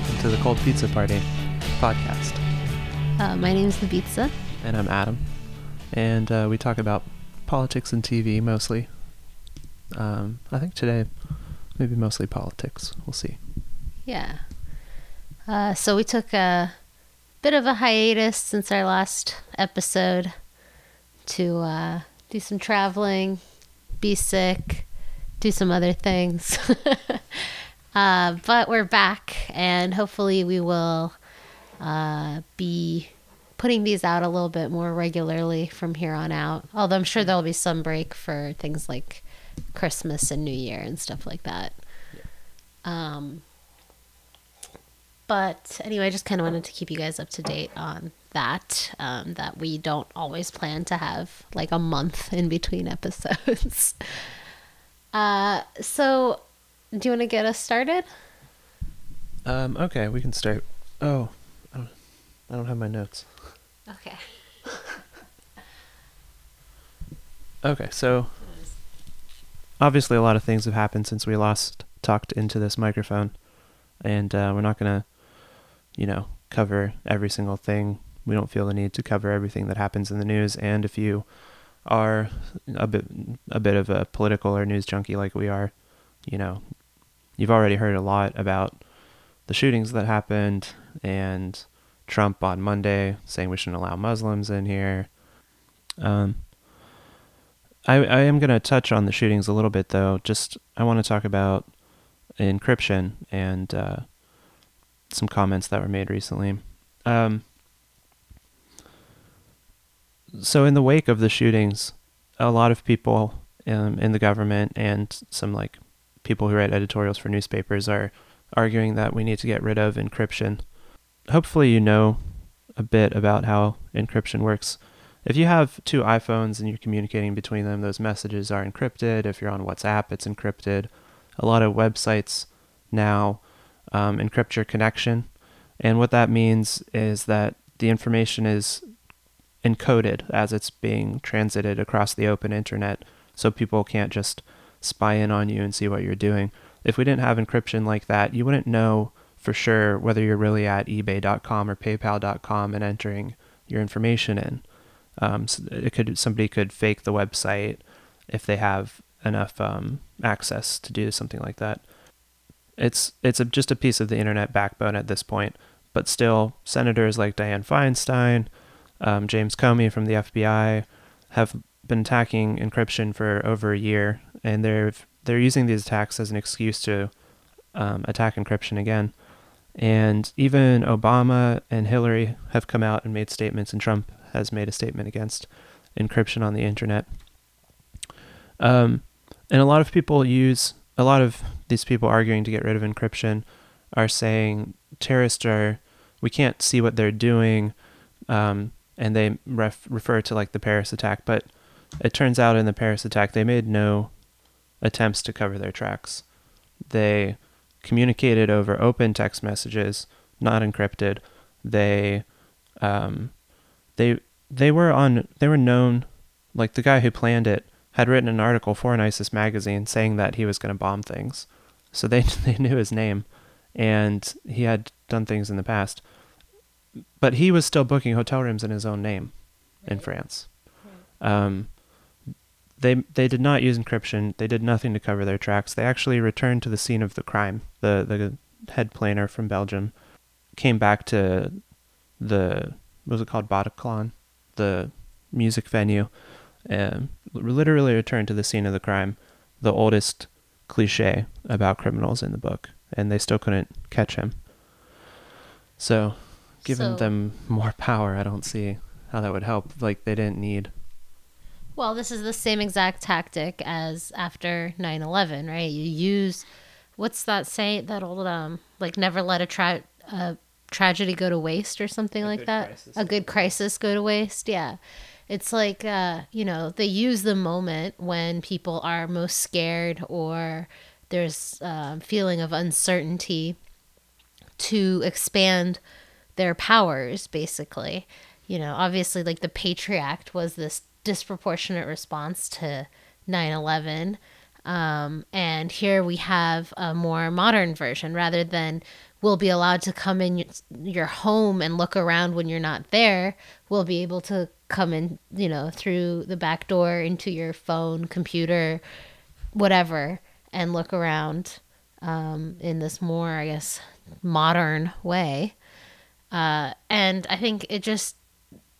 Welcome to the Cold Pizza Party podcast. My name is The Pizza. And I'm Adam. And we talk about politics and TV mostly. I think today, maybe mostly politics. We'll see. Yeah. So we took a bit of a hiatus since our last episode to do some traveling, be sick, do some other things. But we're back, and hopefully we will be putting these out a little bit more regularly from here on out. Although I'm sure there'll be some break for things like Christmas and New Year and stuff like that. Yeah. But anyway, I just kind of wanted to keep you guys up to date on that, that we don't always plan to have like a month in between episodes. So... do you want to get us started? Okay, we can start. Oh, I don't have my notes. Okay. Okay, so obviously a lot of things have happened since we last talked into this microphone, and we're not going to, cover every single thing. We don't feel the need to cover everything that happens in the news, and if you are a bit of a political or news junkie like we are, you've already heard a lot about the shootings that happened and Trump on Monday saying we shouldn't allow Muslims in here. I am going to touch on the shootings a little bit, though. I want to talk about encryption and some comments that were made recently. So in the wake of the shootings, a lot of people in the government and some people who write editorials for newspapers are arguing that we need to get rid of encryption. Hopefully a bit about how encryption works. If you have two iPhones and you're communicating between them, those messages are encrypted. If you're on WhatsApp, it's encrypted. A lot of websites now encrypt your connection. And what that means is that the information is encoded as it's being transited across the open internet, so people can't just spy in on you and see what you're doing. If we didn't have encryption like that, you wouldn't know for sure whether you're really at ebay.com or paypal.com and entering your information in. So somebody could fake the website if they have enough access to do something like that. It's just a piece of the internet backbone at this point, but still senators like Dianne Feinstein, James Comey from the FBI have been attacking encryption for over a year, and they're using these attacks as an excuse to attack encryption again. And even Obama and Hillary have come out and made statements, and Trump has made a statement against encryption on the internet. And a lot of these people arguing to get rid of encryption are saying terrorists we can't see what they're doing, and they refer to the Paris attack, but it turns out in the Paris attack, they made no attempts to cover their tracks. They communicated over open text messages, not encrypted. They were known, the guy who planned it had written an article for an ISIS magazine saying that he was going to bomb things. So they knew his name, and he had done things in the past, but he was still booking hotel rooms in his own name in France. They did not use encryption. They did nothing to cover their tracks. They actually returned to the scene of the crime. The head planner from Belgium came back to Bataclan, the music venue, and literally returned to the scene of the crime, the oldest cliche about criminals in the book, and they still couldn't catch him. So giving them more power, I don't see how that would help. They didn't need... Well, this is the same exact tactic as after 9/11, right? You use, what's that saying? That old never let a tragedy go to waste or something like that. A good crisis go to waste. Yeah, it's they use the moment when people are most scared or there's a feeling of uncertainty to expand their powers, basically. Obviously, the Patriot Act was this disproportionate response to 9/11, and here we have a more modern version. Rather than will be allowed to come in your home and look around when you're not there. We'll be able to come in, you know, through the back door into your phone, computer, whatever, and look around in this more, I guess, modern way. And I think it just,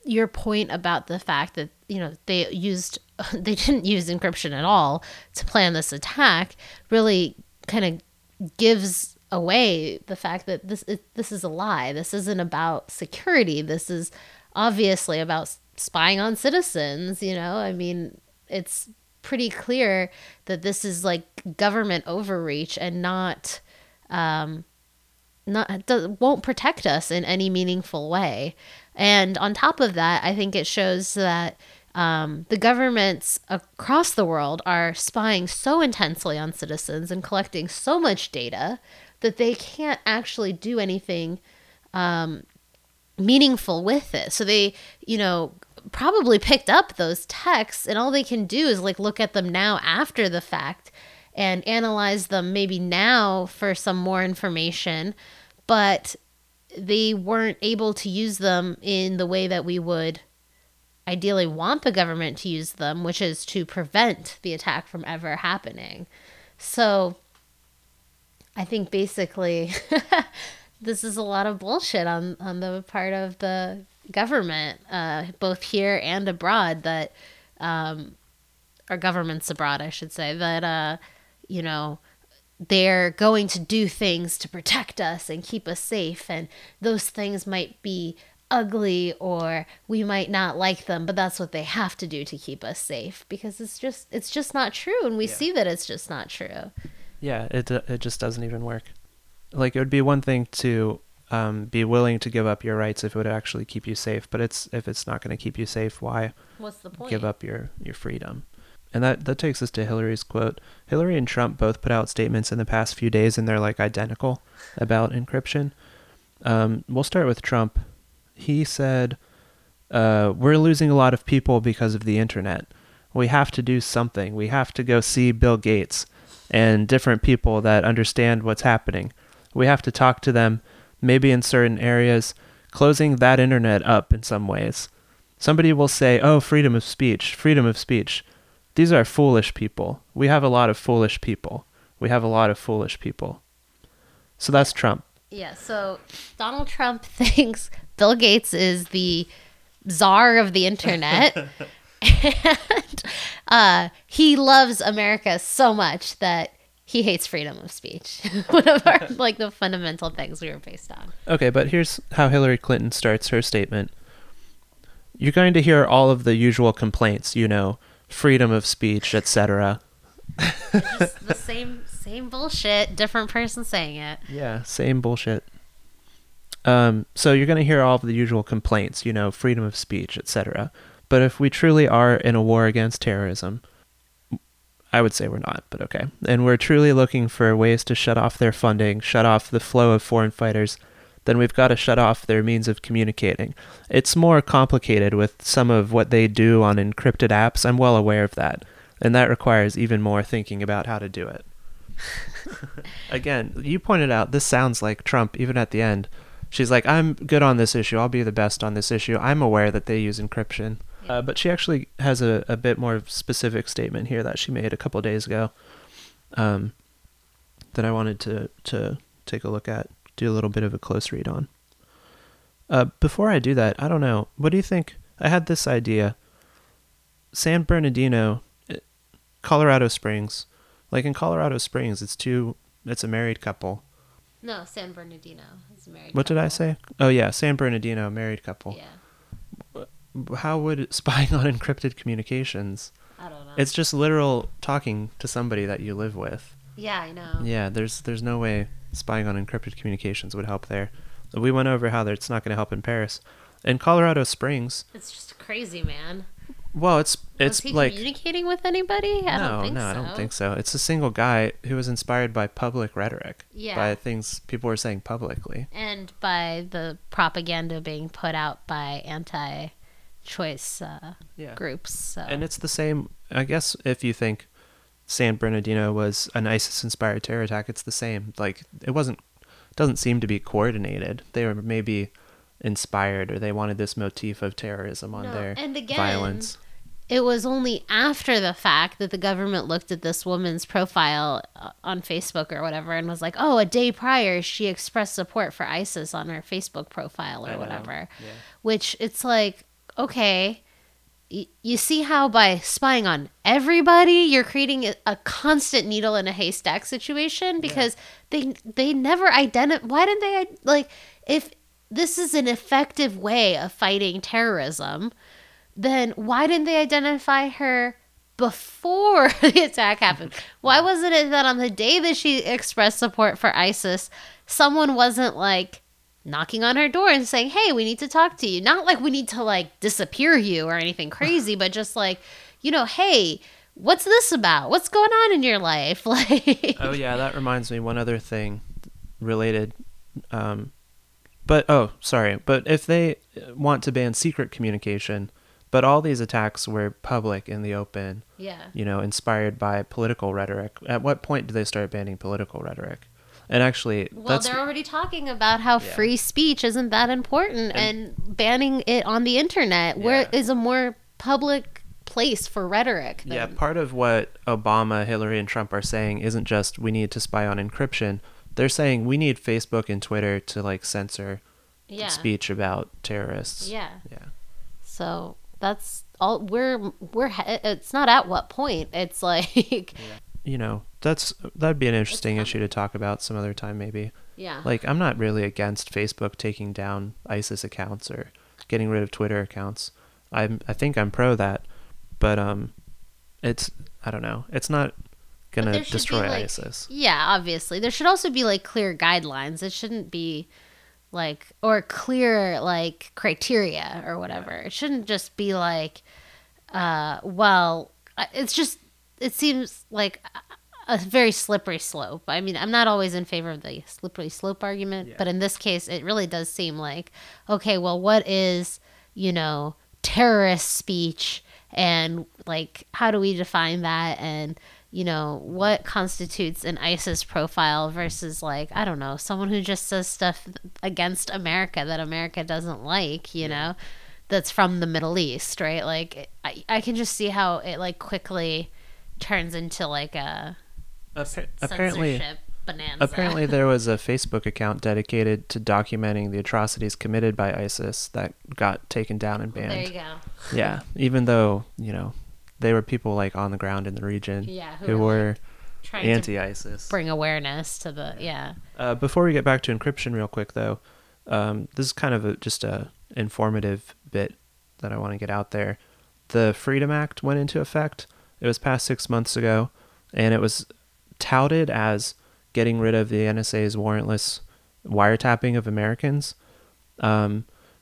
your point about the fact that, you know, they didn't use encryption at all to plan this attack really kind of gives away the fact that this is a lie. This isn't about security. This is obviously about spying on citizens, you know? I mean, it's pretty clear that this is like government overreach and won't protect us in any meaningful way. And on top of that, I think it shows that the governments across the world are spying so intensely on citizens and collecting so much data that they can't actually do anything meaningful with it. So they, you know, probably picked up those texts, and all they can do is like look at them now after the fact and analyze them maybe now for some more information, but they weren't able to use them in the way that we would ideally want the government to use them, which is to prevent the attack from ever happening. So I think basically this is a lot of bullshit on the part of the government, both here and abroad, that or governments abroad, I should say, that you know, they're going to do things to protect us and keep us safe, and those things might be ugly or we might not like them, but that's what they have to do to keep us safe, because it's just not true, and we see that it's just not true. Yeah, it just doesn't even work. Like, it would be one thing to be willing to give up your rights if it would actually keep you safe, but if it's not going to keep you safe, why? What's the point? Give up your freedom. And that takes us to Hillary's quote. Hillary and Trump both put out statements in the past few days, and they're like identical about encryption. We'll start with Trump. He said, we're losing a lot of people because of the internet. We have to do something. We have to go see Bill Gates and different people that understand what's happening. We have to talk to them, maybe in certain areas, closing that internet up in some ways. Somebody will say, oh, freedom of speech, freedom of speech. These are foolish people. We have a lot of foolish people. We have a lot of foolish people. So that's Trump. Yeah, so Donald Trump thinks Bill Gates is the czar of the internet. And he loves America so much that he hates freedom of speech. One of our, like, the fundamental things we were based on. Okay, but here's how Hillary Clinton starts her statement. You're going to hear all of the usual complaints, you know, freedom of speech, etc. The same bullshit, different person saying it. Yeah, same bullshit. So you're going to hear all of the usual complaints, you know, freedom of speech, etc. But if we truly are in a war against terrorism, I would say we're not, but okay. And we're truly looking for ways to shut off their funding, shut off the flow of foreign fighters, then we've got to shut off their means of communicating. It's more complicated with some of what they do on encrypted apps. I'm well aware of that. And that requires even more thinking about how to do it. Again, you pointed out, this sounds like Trump, even at the end. She's like, I'm good on this issue. I'll be the best on this issue. I'm aware that they use encryption. Yeah. But she actually has a bit more specific statement here that she made a couple of days ago that I wanted to take a look at. Do a little bit of a close read on. Before I do that, I don't know. What do you think? I had this idea. San Bernardino, Colorado Springs. Like, in Colorado Springs, it's a married couple. No, San Bernardino is a married couple. What did I say? Oh, yeah, San Bernardino, married couple. Yeah. How would spying on encrypted communications? I don't know. It's just literal talking to somebody that you live with. Yeah, I know. Yeah, there's no way spying on encrypted communications would help there. We went over how it's not going to help in Paris. In Colorado Springs... It's just crazy, man. Well, it's like... Was he communicating with anybody? I don't think so. It's a single guy who was inspired by public rhetoric. Yeah. By things people were saying publicly. And by the propaganda being put out by anti-choice groups. So. And it's the same, I guess, if you think San Bernardino was an ISIS-inspired terror attack, it's the same. Like, it wasn't doesn't seem to be coordinated. They were maybe inspired, or they wanted this motif of terrorism on their violence. And again, it was only after the fact that the government looked at this woman's profile on Facebook or whatever and was like, oh, a day prior, she expressed support for ISIS on her Facebook profile or whatever. Yeah. Which it's like, okay, you see how by spying on everybody, you're creating a constant needle in a haystack situation, because they never identify. Why didn't they, like, if this is an effective way of fighting terrorism, then why didn't they identify her before the attack happened? Why wasn't it that on the day that she expressed support for ISIS, someone wasn't like knocking on her door and saying, hey, we need to talk to you? Not like we need to like disappear you or anything crazy, but just like, you know, hey, what's this about? What's going on in your life? Like, oh yeah, that reminds me, one other thing related, but if they want to ban secret communication, but all these attacks were public in the open, inspired by political rhetoric. At what point do they start banning political rhetoric? And actually, they're already talking about how free speech isn't that important, and banning it on the internet, where is a more public place for rhetoric. Yeah, part of what Obama, Hillary, and Trump are saying isn't just we need to spy on encryption. They're saying we need Facebook and Twitter to like censor speech about terrorists. Yeah. So that's all we're it's not at what point. It's like, that'd be an interesting issue to talk about some other time, maybe. Yeah. Like, I'm not really against Facebook taking down ISIS accounts or getting rid of Twitter accounts. I think I'm pro that, but it's, I don't know. It's not going to destroy ISIS. Yeah, obviously. There should also be like clear guidelines. It shouldn't be like, or clear like criteria or whatever. It shouldn't just be like, it seems like a very slippery slope. I mean, I'm not always in favor of the slippery slope argument, but in this case, it really does seem like, okay, well, what is, terrorist speech, and like, how do we define that? And, what constitutes an ISIS profile versus like, I don't know, someone who just says stuff against America that America doesn't like, know, that's from the Middle East, right? Like, I can just see how it like quickly turns into like a censorship bonanza. Apparently there was a Facebook account dedicated to documenting the atrocities committed by ISIS that got taken down and banned. There you go. Yeah, even though, they were people like on the ground in the region who were like, anti-ISIS. Bring awareness to the, before we get back to encryption real quick though, this is kind of just a informative bit that I want to get out there. The Freedom Act went into effect. It was passed 6 months ago, and it was touted as getting rid of the NSA's warrantless wiretapping of Americans.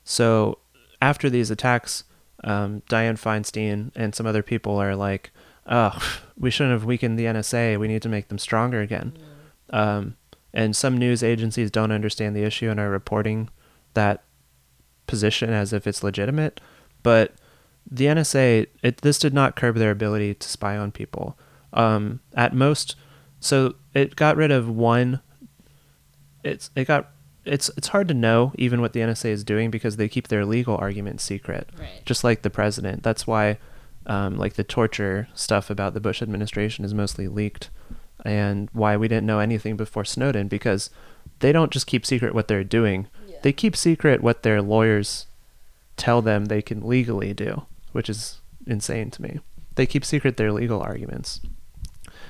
So after these attacks, Dianne Feinstein and some other people are like, oh, we shouldn't have weakened the NSA. We need to make them stronger again. And some news agencies don't understand the issue and are reporting that position as if it's legitimate. But the NSA, this did not curb their ability to spy on people. At most, so it got rid of one. It's hard to know even what the NSA is doing because they keep their legal arguments secret, right? Just like the president. That's why, like the torture stuff about the Bush administration is mostly leaked, and why we didn't know anything before Snowden, because they don't just keep secret what they're doing. Yeah. They keep secret what their lawyers tell them they can legally do, which is insane to me. They keep secret their legal arguments.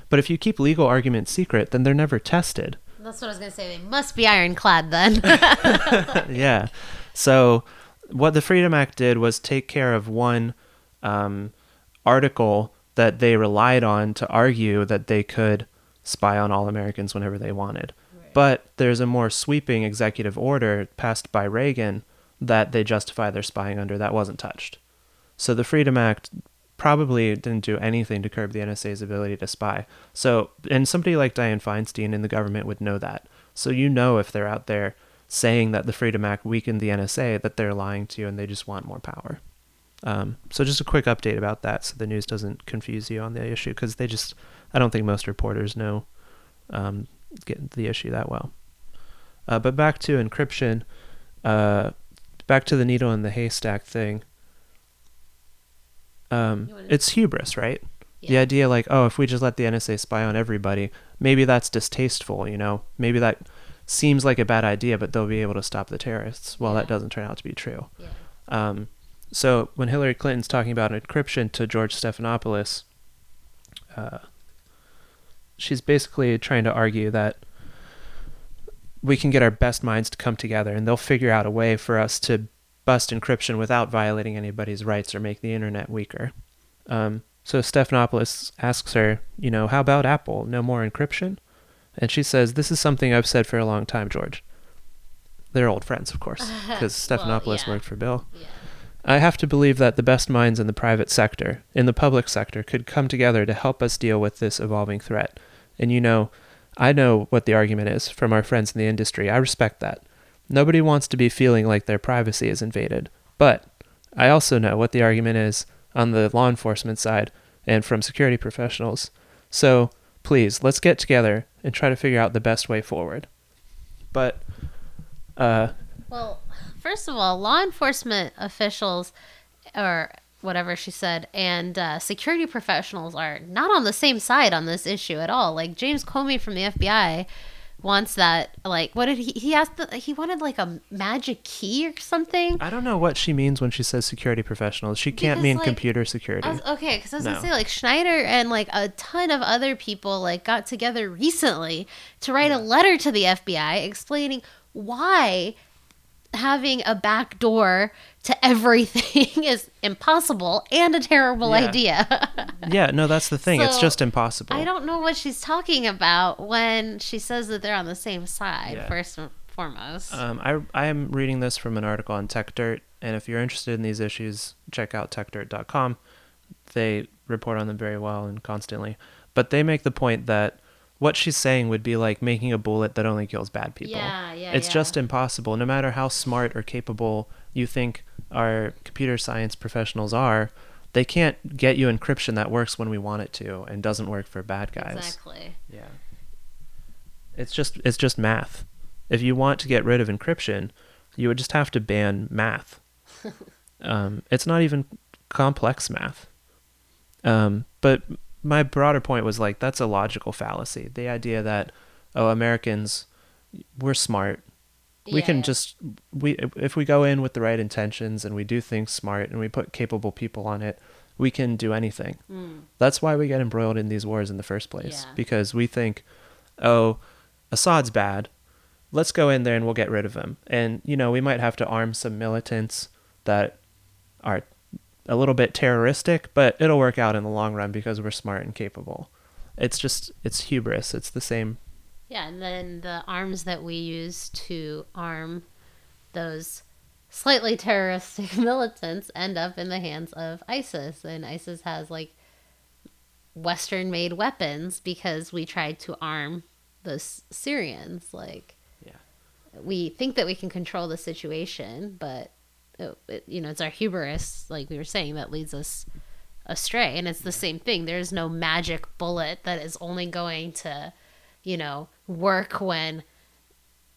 But if you keep legal arguments secret, then they're never tested. That's what I was going to say. They must be ironclad then. Yeah. So what the Freedom Act did was take care of one article that they relied on to argue that they could spy on all Americans whenever they wanted. Right. But there's a more sweeping executive order passed by Reagan that they justify their spying under that wasn't touched. So the Freedom Act probably didn't do anything to curb the NSA's ability to spy. So, and somebody like Dianne Feinstein in the government would know that. So if they're out there saying that the Freedom Act weakened the NSA, that they're lying to you and they just want more power. So just a quick update about that so the news doesn't confuse you on the issue, because I don't think most reporters know the issue that well. But back to encryption, back to the needle in the haystack thing. It's hubris, right? Yeah. The idea like, oh, if we just let the NSA spy on everybody, maybe that's distasteful, you know? Maybe that seems like a bad idea, but they'll be able to stop the terrorists. Well, that doesn't turn out to be true. Yeah. So when Hillary Clinton's talking about encryption to George Stephanopoulos, she's basically trying to argue that we can get our best minds to come together and they'll figure out a way for us to bust encryption without violating anybody's rights or make the internet weaker. So Stephanopoulos asks her, you know, how about Apple? No more encryption? And she says, this is something I've said for a long time, George. They're old friends, of course, because Stephanopoulos worked for Bill. Yeah. I have to believe that the best minds in the private sector, in the public sector, could come together to help us deal with this evolving threat. And you know, I know what the argument is from our friends in the industry. I respect that. Nobody wants to be feeling like their privacy is invaded. But I also know what the argument is on the law enforcement side and from security professionals. So please, let's get together and try to figure out the best way forward. But, well, first of all, law enforcement officials, or whatever she said, and security professionals are not on the same side on this issue at all. Like, James Comey from the FBI wants that, like, what did he asked, he wanted like a magic key or something. I don't know what she means when she says security professionals. She can't mean like, computer security. Because I was gonna say, like, Schneider and like a ton of other people like got together recently to write a letter to the FBI explaining why having a back door to everything is impossible and a terrible idea. That's the thing. So, it's just impossible. I don't know what she's talking about when she says that they're on the same side, first and foremost. I am reading this from an article on Tech Dirt, and if you're interested in these issues, check out techdirt.com. They report on them very well and constantly. But they make the point that what she's saying would be like making a bullet that only kills bad people. It's just impossible. No matter how smart or capable you think our computer science professionals are, they can't get you encryption that works when we want it to and doesn't work for bad guys. Exactly. Yeah. It's just math. If you want to get rid of encryption, you would just have to ban math. It's not even complex math. But my broader point was like, that's a logical fallacy. The idea that, oh, Americans, we're smart. We can just, if we go in with the right intentions and we do things smart and we put capable people on it, we can do anything. That's why we get embroiled in these wars in the first place, because we think, oh, Assad's bad. Let's go in there and we'll get rid of him. And, you know, we might have to arm some militants that are a little bit terroristic, but it'll work out in the long run because we're smart and capable. It's just, it's hubris. It's the same. Yeah, and then the arms that we use to arm those slightly terroristic militants end up in the hands of ISIS. And ISIS has, like, Western-made weapons because we tried to arm those Syrians. Like, we think that we can control the situation, but it's our hubris, like we were saying, that leads us astray. And it's the same thing. There's no magic bullet that is only going to, you know, work when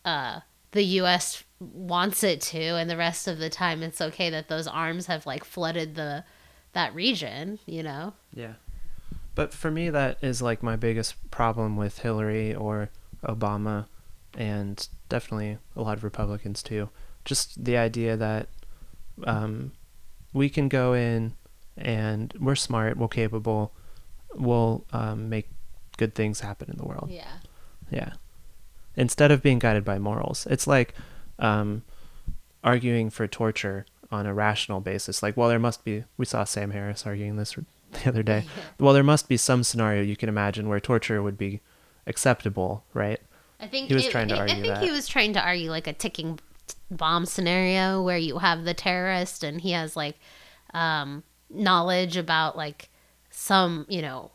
the U.S. wants it to, and the rest of the time it's okay that those arms have like flooded that region, you know? Yeah. But for me, that is like my biggest problem with Hillary or Obama, and definitely a lot of Republicans too. Just the idea that we can go in and we're smart, we're capable, we'll make good things happen in the world. Yeah. Yeah. Instead of being guided by morals. It's like arguing for torture on a rational basis. Like, well, there must be, we saw Sam Harris arguing this the other day. Well, there must be some scenario you can imagine where torture would be acceptable, right? I think he was trying to argue that. I think he was trying to argue like a ticking bomb scenario where you have the terrorist and he has like knowledge about like some, you know,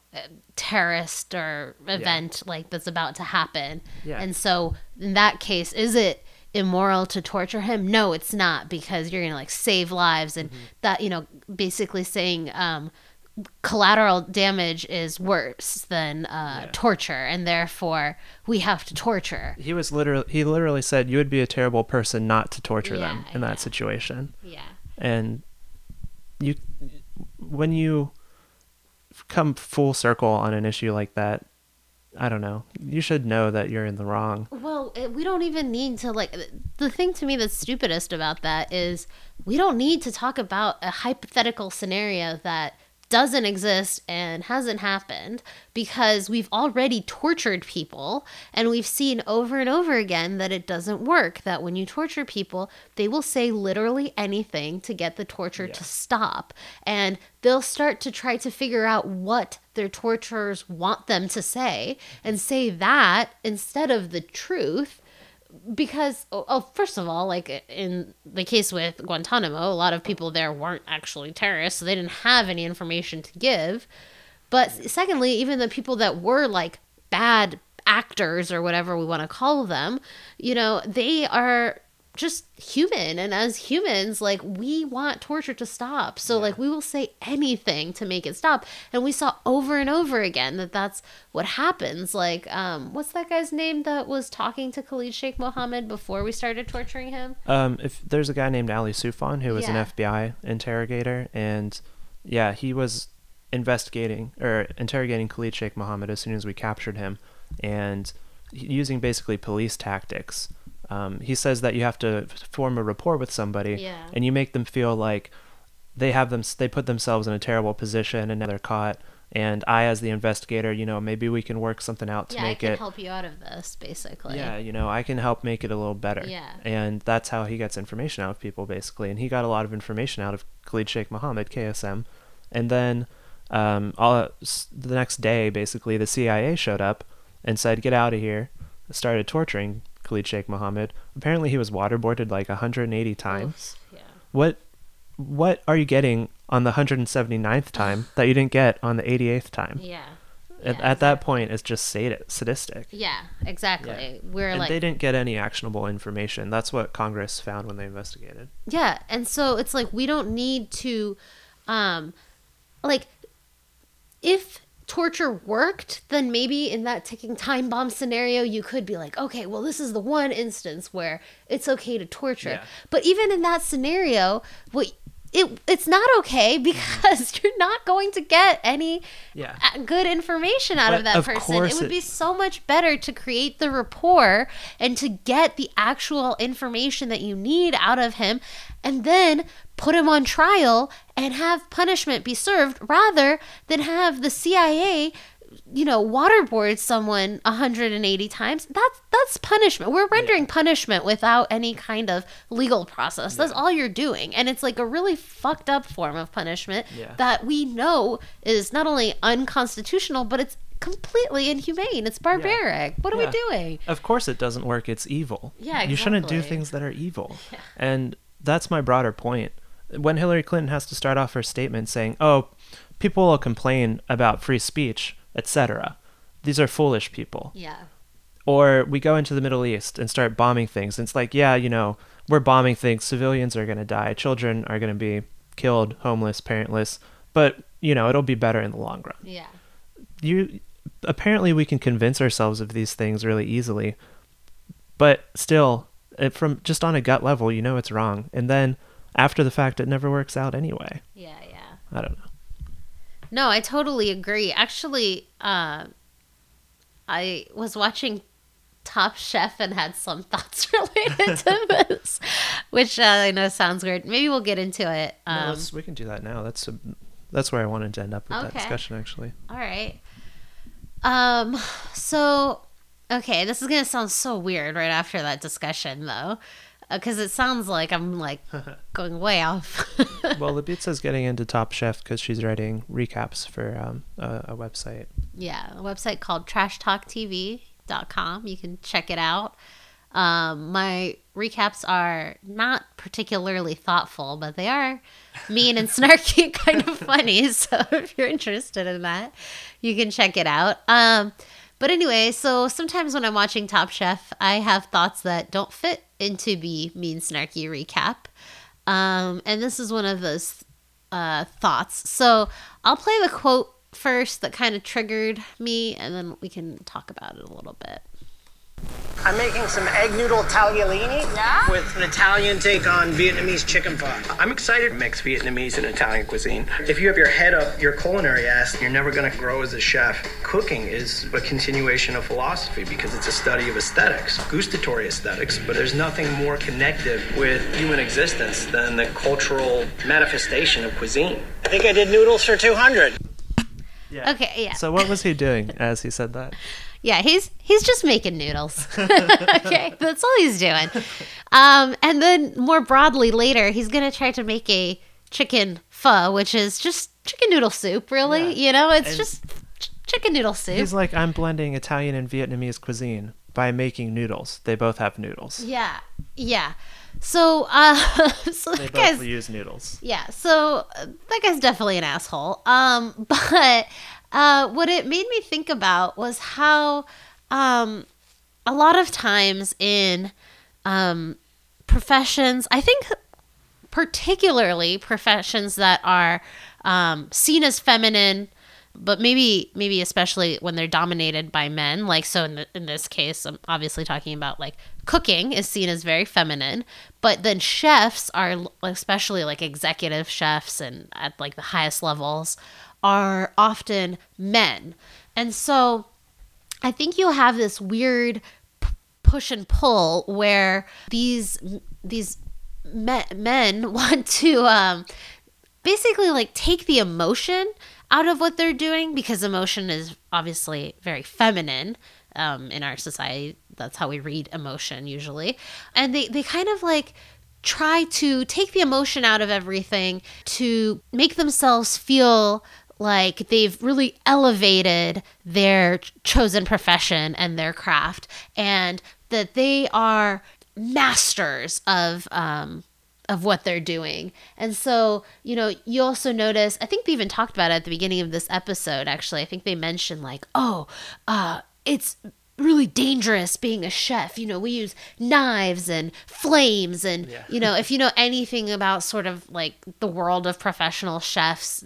terrorist or event like that's about to happen. Yeah. And so in that case, is it immoral to torture him? No, it's not, because you're going to like save lives and that, you know, basically saying collateral damage is worse than torture, and therefore we have to torture. He literally said you would be a terrible person not to torture them in that situation. Yeah. And when you come full circle on an issue like that, I don't know, you should know that you're in the wrong. Well, we don't even need to, like, the thing to me that's stupidest about that is we don't need to talk about a hypothetical scenario that doesn't exist and hasn't happened, because we've already tortured people and we've seen over and over again that it doesn't work, that when you torture people, they will say literally anything to get the torture to stop. And they'll start to try to figure out what their torturers want them to say and say that instead of the truth. Because, first of all, like in the case with Guantanamo, a lot of people there weren't actually terrorists, so they didn't have any information to give. But secondly, even the people that were like bad actors or whatever we want to call them, you know, they are just human. And as humans, like, we want torture to stop. So like, we will say anything to make it stop. And we saw over and over again that that's what happens. Like, what's that guy's name that was talking to Khalid Sheikh Mohammed before we started torturing him? If there's a guy named Ali Soufan who was an FBI interrogator, and he was interrogating Khalid Sheikh Mohammed as soon as we captured him, and using basically police tactics. He says that you have to form a rapport with somebody, and you make them feel like they put themselves in a terrible position, and now they're caught. And I, as the investigator, you know, maybe we can work something out to make it. Yeah, I can help you out of this, basically. Yeah, you know, I can help make it a little better. Yeah. And that's how he gets information out of people, basically. And he got a lot of information out of Khalid Sheikh Mohammed, KSM. And then the next day, basically, the CIA showed up and said, "Get out of here," started torturing Khalid Sheikh Mohammed. Apparently he was waterboarded like 180 times. Yeah. What are you getting on the 179th time that you didn't get on the 88th time? Yeah. At that point, it's just sadistic. Yeah, exactly. Yeah. They didn't get any actionable information. That's what Congress found when they investigated. Yeah, and so it's like we don't need to, if torture worked, then maybe in that ticking time bomb scenario you could be like, okay, well, this is the one instance where it's okay to torture. Yeah. But even in that scenario, it's not okay, because you're not going to get any good information out of that person. It would be so much better to create the rapport and to get the actual information that you need out of him, and then put him on trial and have punishment be served, rather than have the CIA, you know, waterboard someone 180 times. That's punishment. We're rendering punishment without any kind of legal process. That's all you're doing. And it's like a really fucked up form of punishment that we know is not only unconstitutional, but it's completely inhumane. It's barbaric. What are we doing? Of course it doesn't work. It's evil. Yeah, exactly. You shouldn't do things that are evil. Yeah. And that's my broader point. When Hillary Clinton has to start off her statement saying, "Oh, people will complain about free speech, etc." These are foolish people. Yeah. Or we go into the Middle East and start bombing things. And it's like, yeah, you know, we're bombing things. Civilians are going to die. Children are going to be killed, homeless, parentless. But, you know, it'll be better in the long run. Yeah. Apparently we can convince ourselves of these things really easily. But still, from just on a gut level, you know it's wrong. And then after the fact, it never works out anyway. Yeah, yeah. I don't know. No, I totally agree. Actually, I was watching Top Chef and had some thoughts related to this, which I know sounds weird. Maybe we'll get into it. No, we can do that now. That's where I wanted to end up with that discussion, actually. All right. So, okay, this is going to sound so weird right after that discussion, though. Because it sounds like I'm like going way off. Well, Labitza's getting into Top Chef because she's writing recaps for a website. Yeah, a website called TrashTalkTV.com. You can check it out. My recaps are not particularly thoughtful, but they are mean and snarky and kind of funny. So if you're interested in that, you can check it out. But anyway, so sometimes when I'm watching Top Chef, I have thoughts that don't fit into the mean, snarky recap. And this is one of those thoughts. So I'll play the quote first that kind of triggered me, and then we can talk about it a little bit. I'm making some egg noodle tagliolini with an Italian take on Vietnamese chicken pot. I'm excited to mix Vietnamese and Italian cuisine. If you have your head up your culinary ass, you're never going to grow as a chef. Cooking is a continuation of philosophy because it's a study of aesthetics, gustatory aesthetics, but there's nothing more connected with human existence than the cultural manifestation of cuisine. I think I did noodles for 200. Yeah. Okay, yeah. So what was he doing as he said that? Yeah, he's just making noodles. Okay, that's all he's doing. And then more broadly later, he's going to try to make a chicken pho, which is just chicken noodle soup, really. Yeah. You know, it's just chicken noodle soup. He's like, I'm blending Italian and Vietnamese cuisine by making noodles. They both have noodles. Yeah, yeah. So they both use noodles. Yeah, so that guy's definitely an asshole. But what it made me think about was how a lot of times in professions, I think particularly professions that are seen as feminine, but maybe especially when they're dominated by men, like so in this case, I'm obviously talking about like cooking is seen as very feminine, but then chefs are, especially like executive chefs and at like the highest levels, are often men. And so I think you'll have this weird push and pull where these men want to basically like take the emotion out of what they're doing, because emotion is obviously very feminine in our society. That's how we read emotion usually. And they kind of like try to take the emotion out of everything to make themselves feel like they've really elevated their chosen profession and their craft, and that they are masters of what they're doing. And so, you know, you also notice, I think they even talked about it at the beginning of this episode, actually. I think they mentioned like, it's really dangerous being a chef. You know, we use knives and flames and, you know, if you know anything about sort of like the world of professional chefs,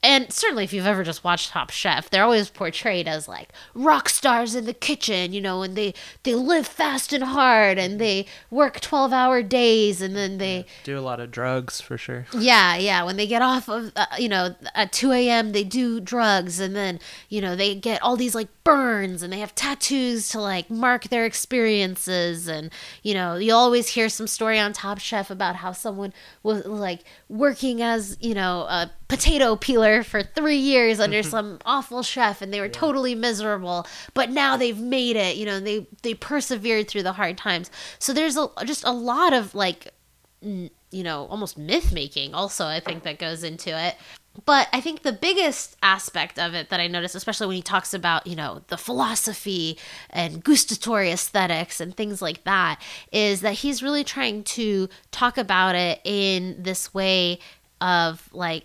and certainly if you've ever just watched Top Chef, they're always portrayed as like rock stars in the kitchen, you know, and they live fast and hard and they work 12-hour days, and then they do a lot of drugs for sure. Yeah, yeah. When they get off of, at 2 a.m. they do drugs, and then, you know, they get all these like burns and they have tattoos to like mark their experiences. And, you know, you always hear some story on Top Chef about how someone was like working as, you know, a potato peeler for 3 years under some awful chef, and they were totally miserable, but now they've made it, you know, they persevered through the hard times. So there's just a lot of like, you know, almost myth making also, I think, that goes into it. But I think the biggest aspect of it that I noticed, especially when he talks about, you know, the philosophy and gustatory aesthetics and things like that, is that he's really trying to talk about it in this way of like,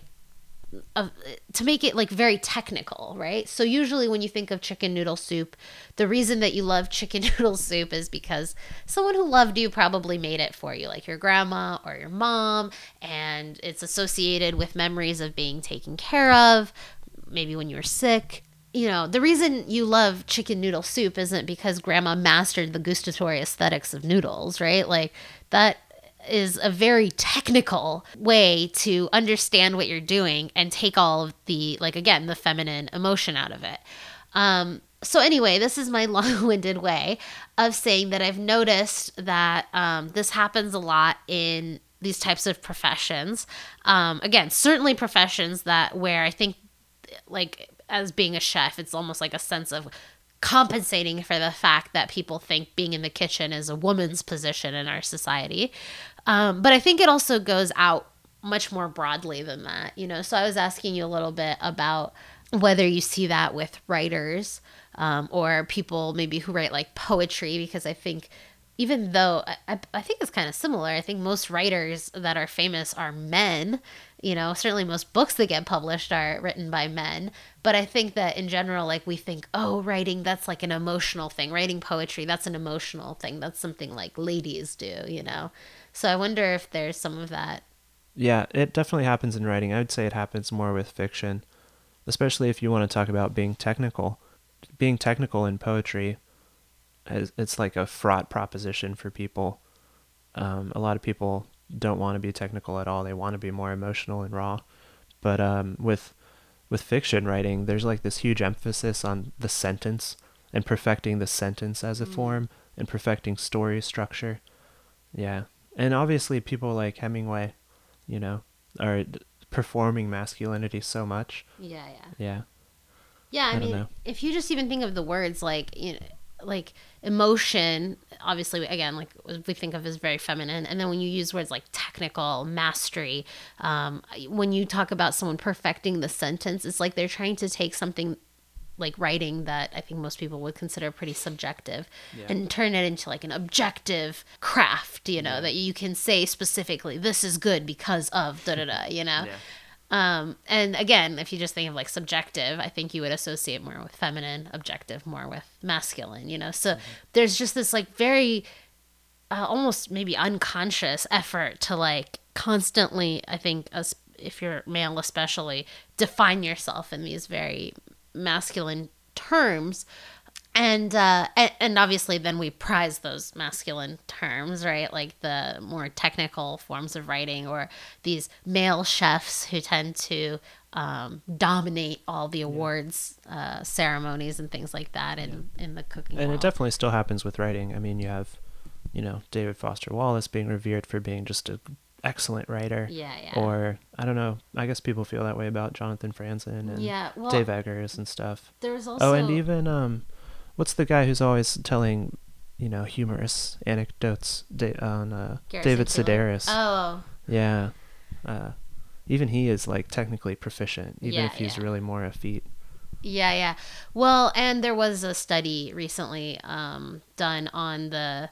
to make it like very technical, right? So usually when you think of chicken noodle soup, the reason that you love chicken noodle soup is because someone who loved you probably made it for you, like your grandma or your mom, and it's associated with memories of being taken care of, maybe when you were sick. You know, the reason you love chicken noodle soup isn't because grandma mastered the gustatory aesthetics of noodles, right? Like that is a very technical way to understand what you're doing and take all of the, like, again, the feminine emotion out of it. So anyway, this is my long-winded way of saying that I've noticed that this happens a lot in these types of professions. Again, certainly professions where I think, like, as being a chef, it's almost like a sense of compensating for the fact that people think being in the kitchen is a woman's position in our society. But I think it also goes out much more broadly than that, you know? So I was asking you a little bit about whether you see that with writers or people maybe who write like poetry, because I think even though I think it's kind of similar, I think most writers that are famous are men. You know, certainly most books that get published are written by men. But I think that in general, like we think, oh, writing, that's like an emotional thing. Writing poetry, that's an emotional thing. That's something like ladies do, you know. So I wonder if there's some of that Yeah, it definitely happens in writing. I would say it happens more with fiction, especially if you want to talk about being technical. Being technical in poetry, it's like a fraught proposition for people. A lot of people don't want to be technical at all. They want to be more emotional and raw. But with fiction writing, there's like this huge emphasis on the sentence and perfecting the sentence as a form and perfecting story structure. Yeah. And obviously people like Hemingway, you know, are performing masculinity so much. Yeah, I mean, if you just even think of the words, like, you know, like emotion, obviously, again, like we think of as very feminine. And then when you use words like technical, mastery, when you talk about someone perfecting the sentence, it's like they're trying to take something like writing that I think most people would consider pretty subjective and turn it into like an objective craft, you know, that you can say specifically, this is good because of da-da-da, you know? Yeah. And again, if you just think of like subjective, I think you would associate more with feminine, objective more with masculine, you know? So there's just this like very almost maybe unconscious effort to like constantly, I think, as if you're male especially, define yourself in these very masculine terms. And obviously then we prize those masculine terms, right? Like the more technical forms of writing or these male chefs who tend to dominate all the awards ceremonies and things like that in the cooking world. And it definitely still happens with writing. I mean, you have, you know, David Foster Wallace being revered for being just an excellent writer. Or, I don't know, I guess people feel that way about Jonathan Franzen and Dave Eggers and stuff. There's also... Oh, and even... what's the guy who's always telling, you know, humorous anecdotes on David Sedaris? Oh. Yeah. Even he is, like, technically proficient, even if he's really more effete. Yeah. Well, and there was a study recently done on the...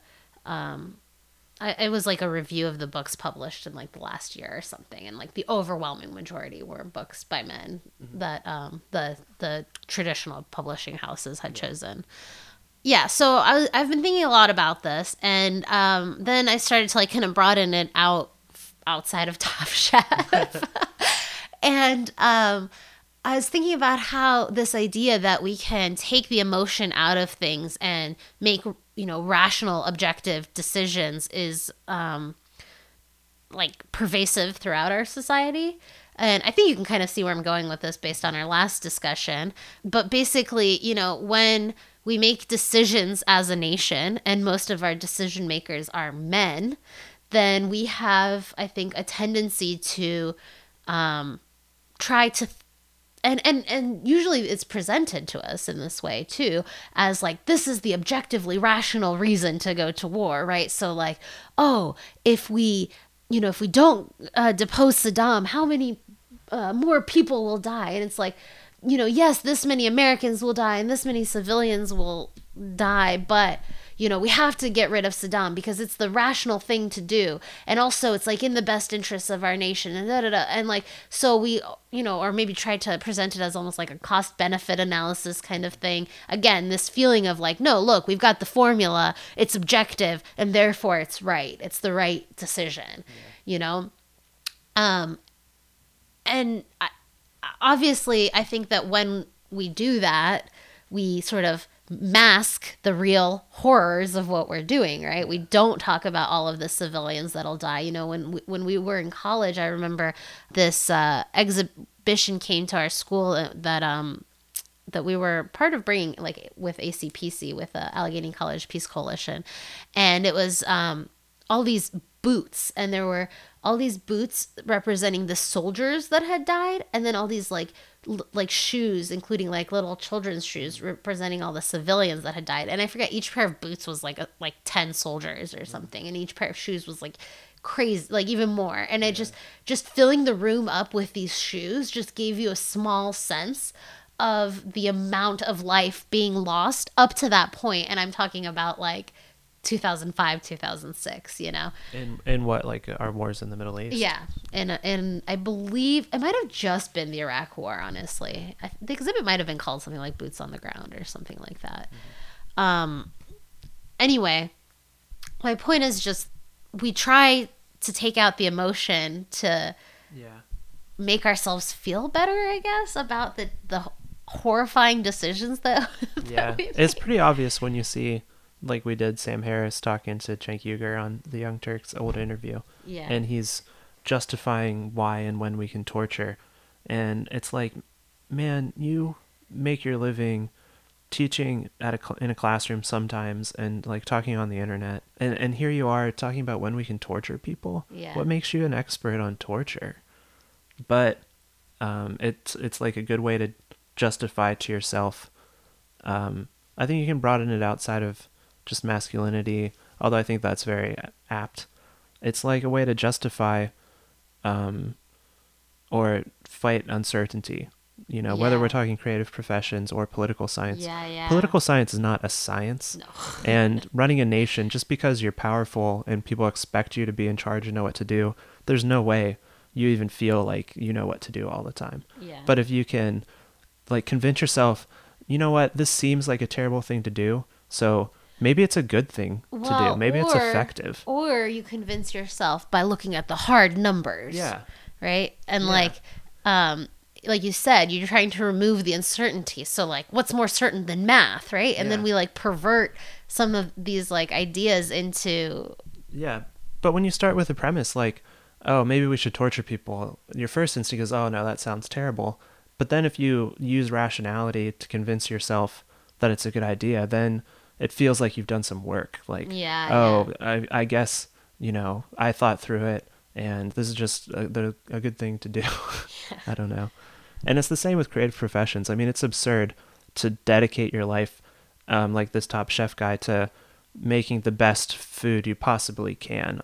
it was like a review of the books published in like the last year or something, and like the overwhelming majority were books by men that the traditional publishing houses had chosen. Yeah, so I've been thinking a lot about this, and then I started to like kind of broaden it out outside of Top Chef, and I was thinking about how this idea that we can take the emotion out of things and make, you know, rational, objective decisions is like pervasive throughout our society. And I think you can kind of see where I'm going with this based on our last discussion. But basically, you know, when we make decisions as a nation, and most of our decision makers are men, then we have, I think, a tendency to try to And usually it's presented to us in this way too, as like, this is the objectively rational reason to go to war, right? So like, oh, if we don't depose Saddam, how many more people will die? And it's like, you know, yes, this many Americans will die and this many civilians will die, but you know, we have to get rid of Saddam because it's the rational thing to do. And also it's like in the best interests of our nation and da-da-da. And like, so we, you know, or maybe try to present it as almost like a cost benefit analysis kind of thing. Again, this feeling of like, no, look, we've got the formula, it's objective, and therefore it's right. It's the right decision, you know? And obviously I think that when we do that, we sort of mask the real horrors of what we're doing, right? We don't talk about all of the civilians that'll die. You know, when we were in college, I remember this exhibition came to our school that we were part of bringing, like with ACPC, with the Allegheny College Peace Coalition. And it was all these boots, and there were all these boots representing the soldiers that had died, and then all these like shoes, including like little children's shoes representing all the civilians that had died. And I forget, each pair of boots was like 10 soldiers or something, and each pair of shoes was like crazy, like even more. And it just filling the room up with these shoes just gave you a small sense of the amount of life being lost up to that point. And I'm talking about like 2005, 2006, you know. In what, like our wars in the Middle East? Yeah, and I believe it might have just been the Iraq War, honestly. The exhibit might have been called something like Boots on the Ground or something like that. Anyway, my point is just we try to take out the emotion to make ourselves feel better, I guess, about the horrifying decisions that, that we made. It's pretty obvious when you see, like we did, Sam Harris talking to Cenk Uygur on the Young Turks old interview. Yeah. And he's justifying why and when we can torture. And it's like, man, you make your living teaching at in a classroom sometimes and like talking on the internet. And here you are talking about when we can torture people. Yeah. What makes you an expert on torture? But it's like a good way to justify to yourself. I think you can broaden it outside of just masculinity, although I think that's very apt. It's like a way to justify or fight uncertainty, you know, whether we're talking creative professions or political science. Political science is not a science. No. And running a nation, just because you're powerful and people expect you to be in charge and know what to do, there's no way you even feel like you know what to do all the time. Yeah. But if you can like convince yourself, you know what, this seems like a terrible thing to do, so maybe it's a good thing to do. Maybe it's effective. Or you convince yourself by looking at the hard numbers. Yeah. Right? And like you said, you're trying to remove the uncertainty. So like what's more certain than math, right? And then we like pervert some of these like ideas into... Yeah. But when you start with a premise like, oh, maybe we should torture people, your first instinct is, oh, no, that sounds terrible. But then if you use rationality to convince yourself that it's a good idea, then it feels like you've done some work. Like, I guess, you know, I thought through it, and this is just a good thing to do. I don't know. And it's the same with creative professions. I mean, it's absurd to dedicate your life, like this Top Chef guy, to making the best food you possibly can.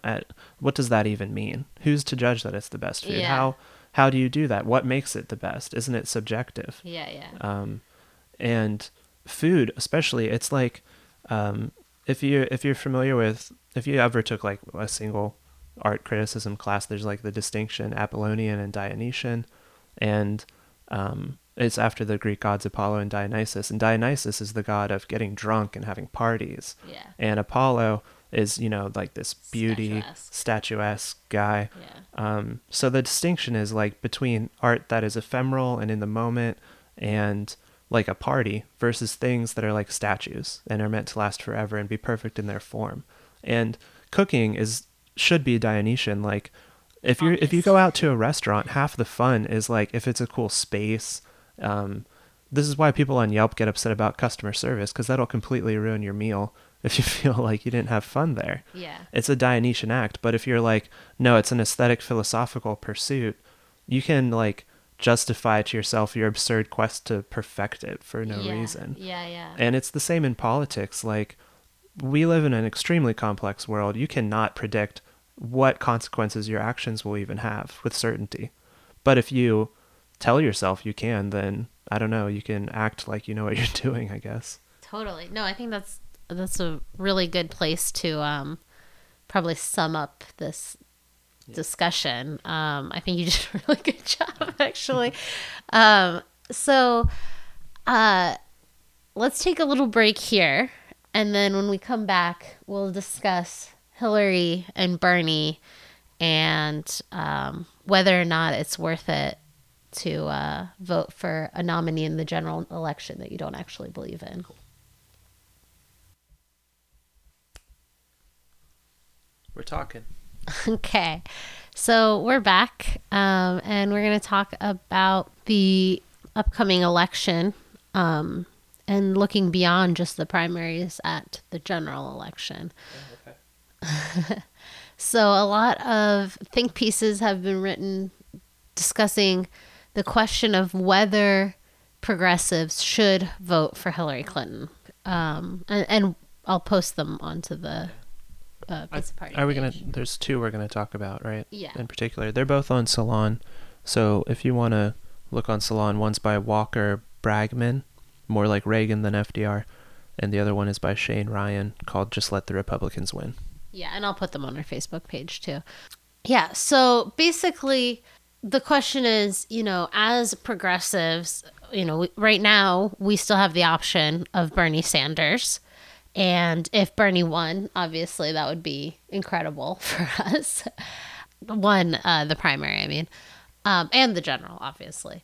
What does that even mean? Who's to judge that it's the best food? Yeah. How do you do that? What makes it the best? Isn't it subjective? And food especially, it's like if you're familiar with, if you ever took like a single art criticism class, there's like the distinction Apollonian and Dionysian, and it's after the Greek gods Apollo and Dionysus is the god of getting drunk and having parties. Yeah. And Apollo is, you know, like this beauty, statuesque guy. Yeah. So the distinction is like between art that is ephemeral and in the moment and like a party versus things that are like statues and are meant to last forever and be perfect in their form. And cooking should be Dionysian. Like if you go out to a restaurant, half the fun is like if it's a cool space. This is why people on Yelp get upset about customer service, because that'll completely ruin your meal if you feel like you didn't have fun there. Yeah. It's a Dionysian act. But if you're like, no, it's an aesthetic philosophical pursuit, you can like justify to yourself your absurd quest to perfect it for no reason. Yeah. And it's the same in politics. Like we live in an extremely complex world. You cannot predict what consequences your actions will even have with certainty. But if you tell yourself you can, then I don't know, you can act like you know what you're doing, I guess. Totally. No, I think that's a really good place to probably sum up this discussion. I think you did a really good job, actually. So let's take a little break here, and then when we come back, we'll discuss Hillary and Bernie and whether or not it's worth it to vote for a nominee in the general election that you don't actually believe in. Cool. We're talking. Okay. So we're back, and we're going to talk about the upcoming election and looking beyond just the primaries at the general election. Okay. So a lot of think pieces have been written discussing the question of whether progressives should vote for Hillary Clinton. And I'll post them onto the Pizza Party. There's two we're going to talk about, right? Yeah. In particular. They're both on Salon. So if you want to look on Salon, one's by Walker Bragman, more like Reagan than FDR. And the other one is by Shane Ryan, called Just Let the Republicans Win. Yeah, and I'll put them on our Facebook page too. Yeah, so basically... the question is, you know, as progressives, you know, right now we still have the option of Bernie Sanders. And if Bernie won, obviously that would be incredible for us. the primary, I mean, and the general, obviously.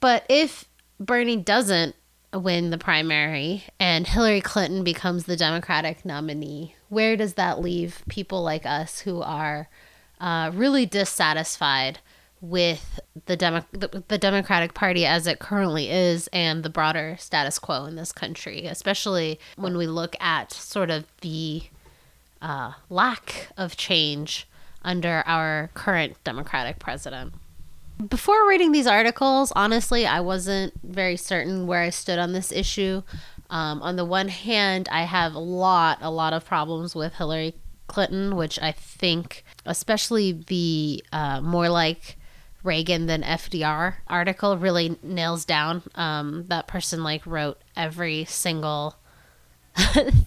But if Bernie doesn't win the primary and Hillary Clinton becomes the Democratic nominee, where does that leave people like us who are really dissatisfied with the Democratic Party as it currently is and the broader status quo in this country, especially when we look at sort of the lack of change under our current Democratic president? Before reading these articles, honestly, I wasn't very certain where I stood on this issue. On the one hand, I have a lot of problems with Hillary Clinton, which I think especially the more like Reagan than FDR article really nails down. That person like wrote every single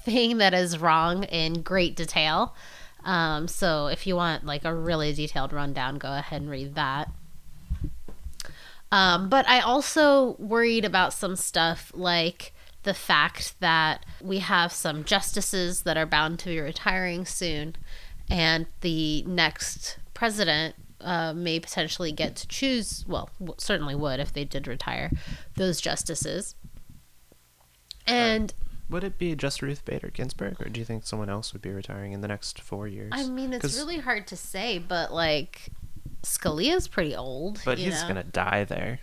thing that is wrong in great detail. So if you want like a really detailed rundown, go ahead and read that. But I also worried about some stuff like the fact that we have some justices that are bound to be retiring soon, and the next president may potentially get to choose, well, certainly would if they did retire, those justices. And would it be just Ruth Bader Ginsburg, or do you think someone else would be retiring in the next 4 years? I mean, it's really hard to say, but like... Scalia's pretty old, but he's gonna die there,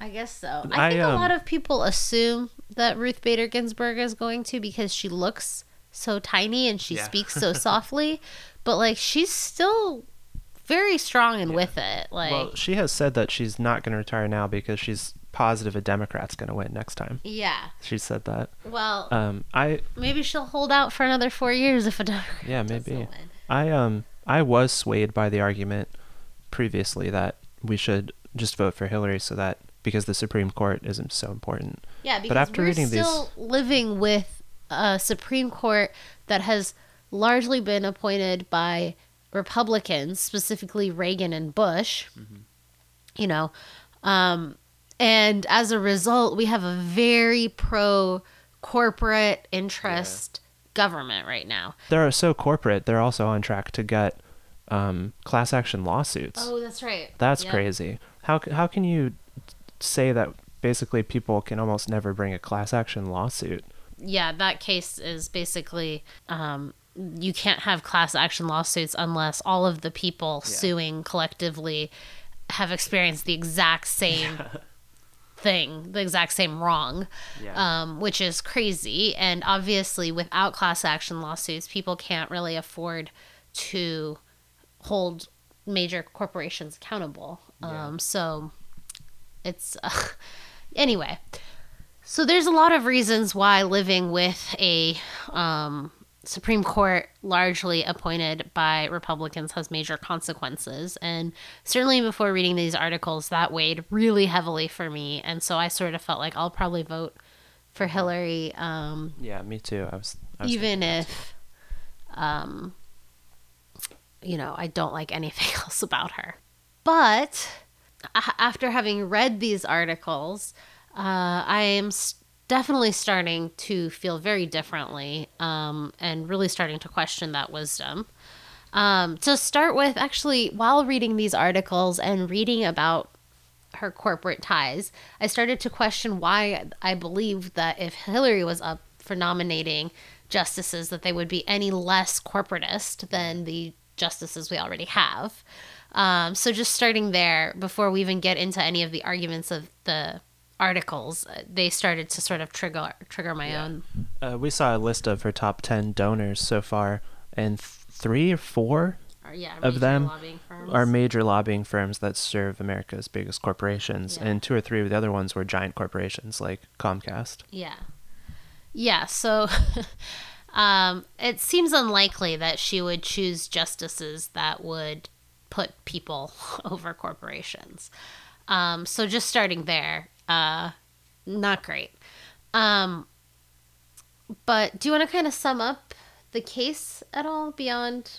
I guess. So I think a lot of people assume that Ruth Bader Ginsburg is going to, because she looks so tiny and she speaks so softly, but like she's still very strong and with it. Like, well, she has said that she's not going to retire now because she's positive a Democrat's going to win next time. Yeah, she said that. Well, I maybe she'll hold out for another 4 years if a Democrat doesn't win. I was swayed by the argument previously that we should just vote for Hillary so that, because the Supreme Court isn't so important. Yeah, because but after we're reading still living with a Supreme Court that has largely been appointed by Republicans, specifically Reagan and Bush, you know, and as a result, we have a very pro-corporate interest government right now. They're so corporate, they're also on track to get class action lawsuits. Oh, that's right. That's crazy. How can you say that basically people can almost never bring a class action lawsuit? Yeah, that case is basically you can't have class action lawsuits unless all of the people suing collectively have experienced the exact same thing, the exact same wrong, which is crazy. And obviously without class action lawsuits, people can't really afford to hold major corporations accountable. So it's anyway, so there's a lot of reasons why living with a Supreme Court largely appointed by Republicans has major consequences, and certainly before reading these articles that weighed really heavily for me, and so I sort of felt like I'll probably vote for Hillary. Me too. I was even if you know, I don't like anything else about her. But after having read these articles, I am definitely starting to feel very differently, and really starting to question that wisdom. To start with, actually, while reading these articles and reading about her corporate ties, I started to question why I believed that if Hillary was up for nominating justices, that they would be any less corporatist than the justices we already have. So just starting there, before we even get into any of the arguments of the articles, they started to sort of trigger my own. We saw a list of her top 10 donors so far, and 3 or 4 of them are major lobbying firms that serve America's biggest corporations, and 2 or 3 of the other ones were giant corporations like Comcast. So it seems unlikely that she would choose justices that would put people over corporations. So just starting there, not great. But do you want to kind of sum up the case at all beyond?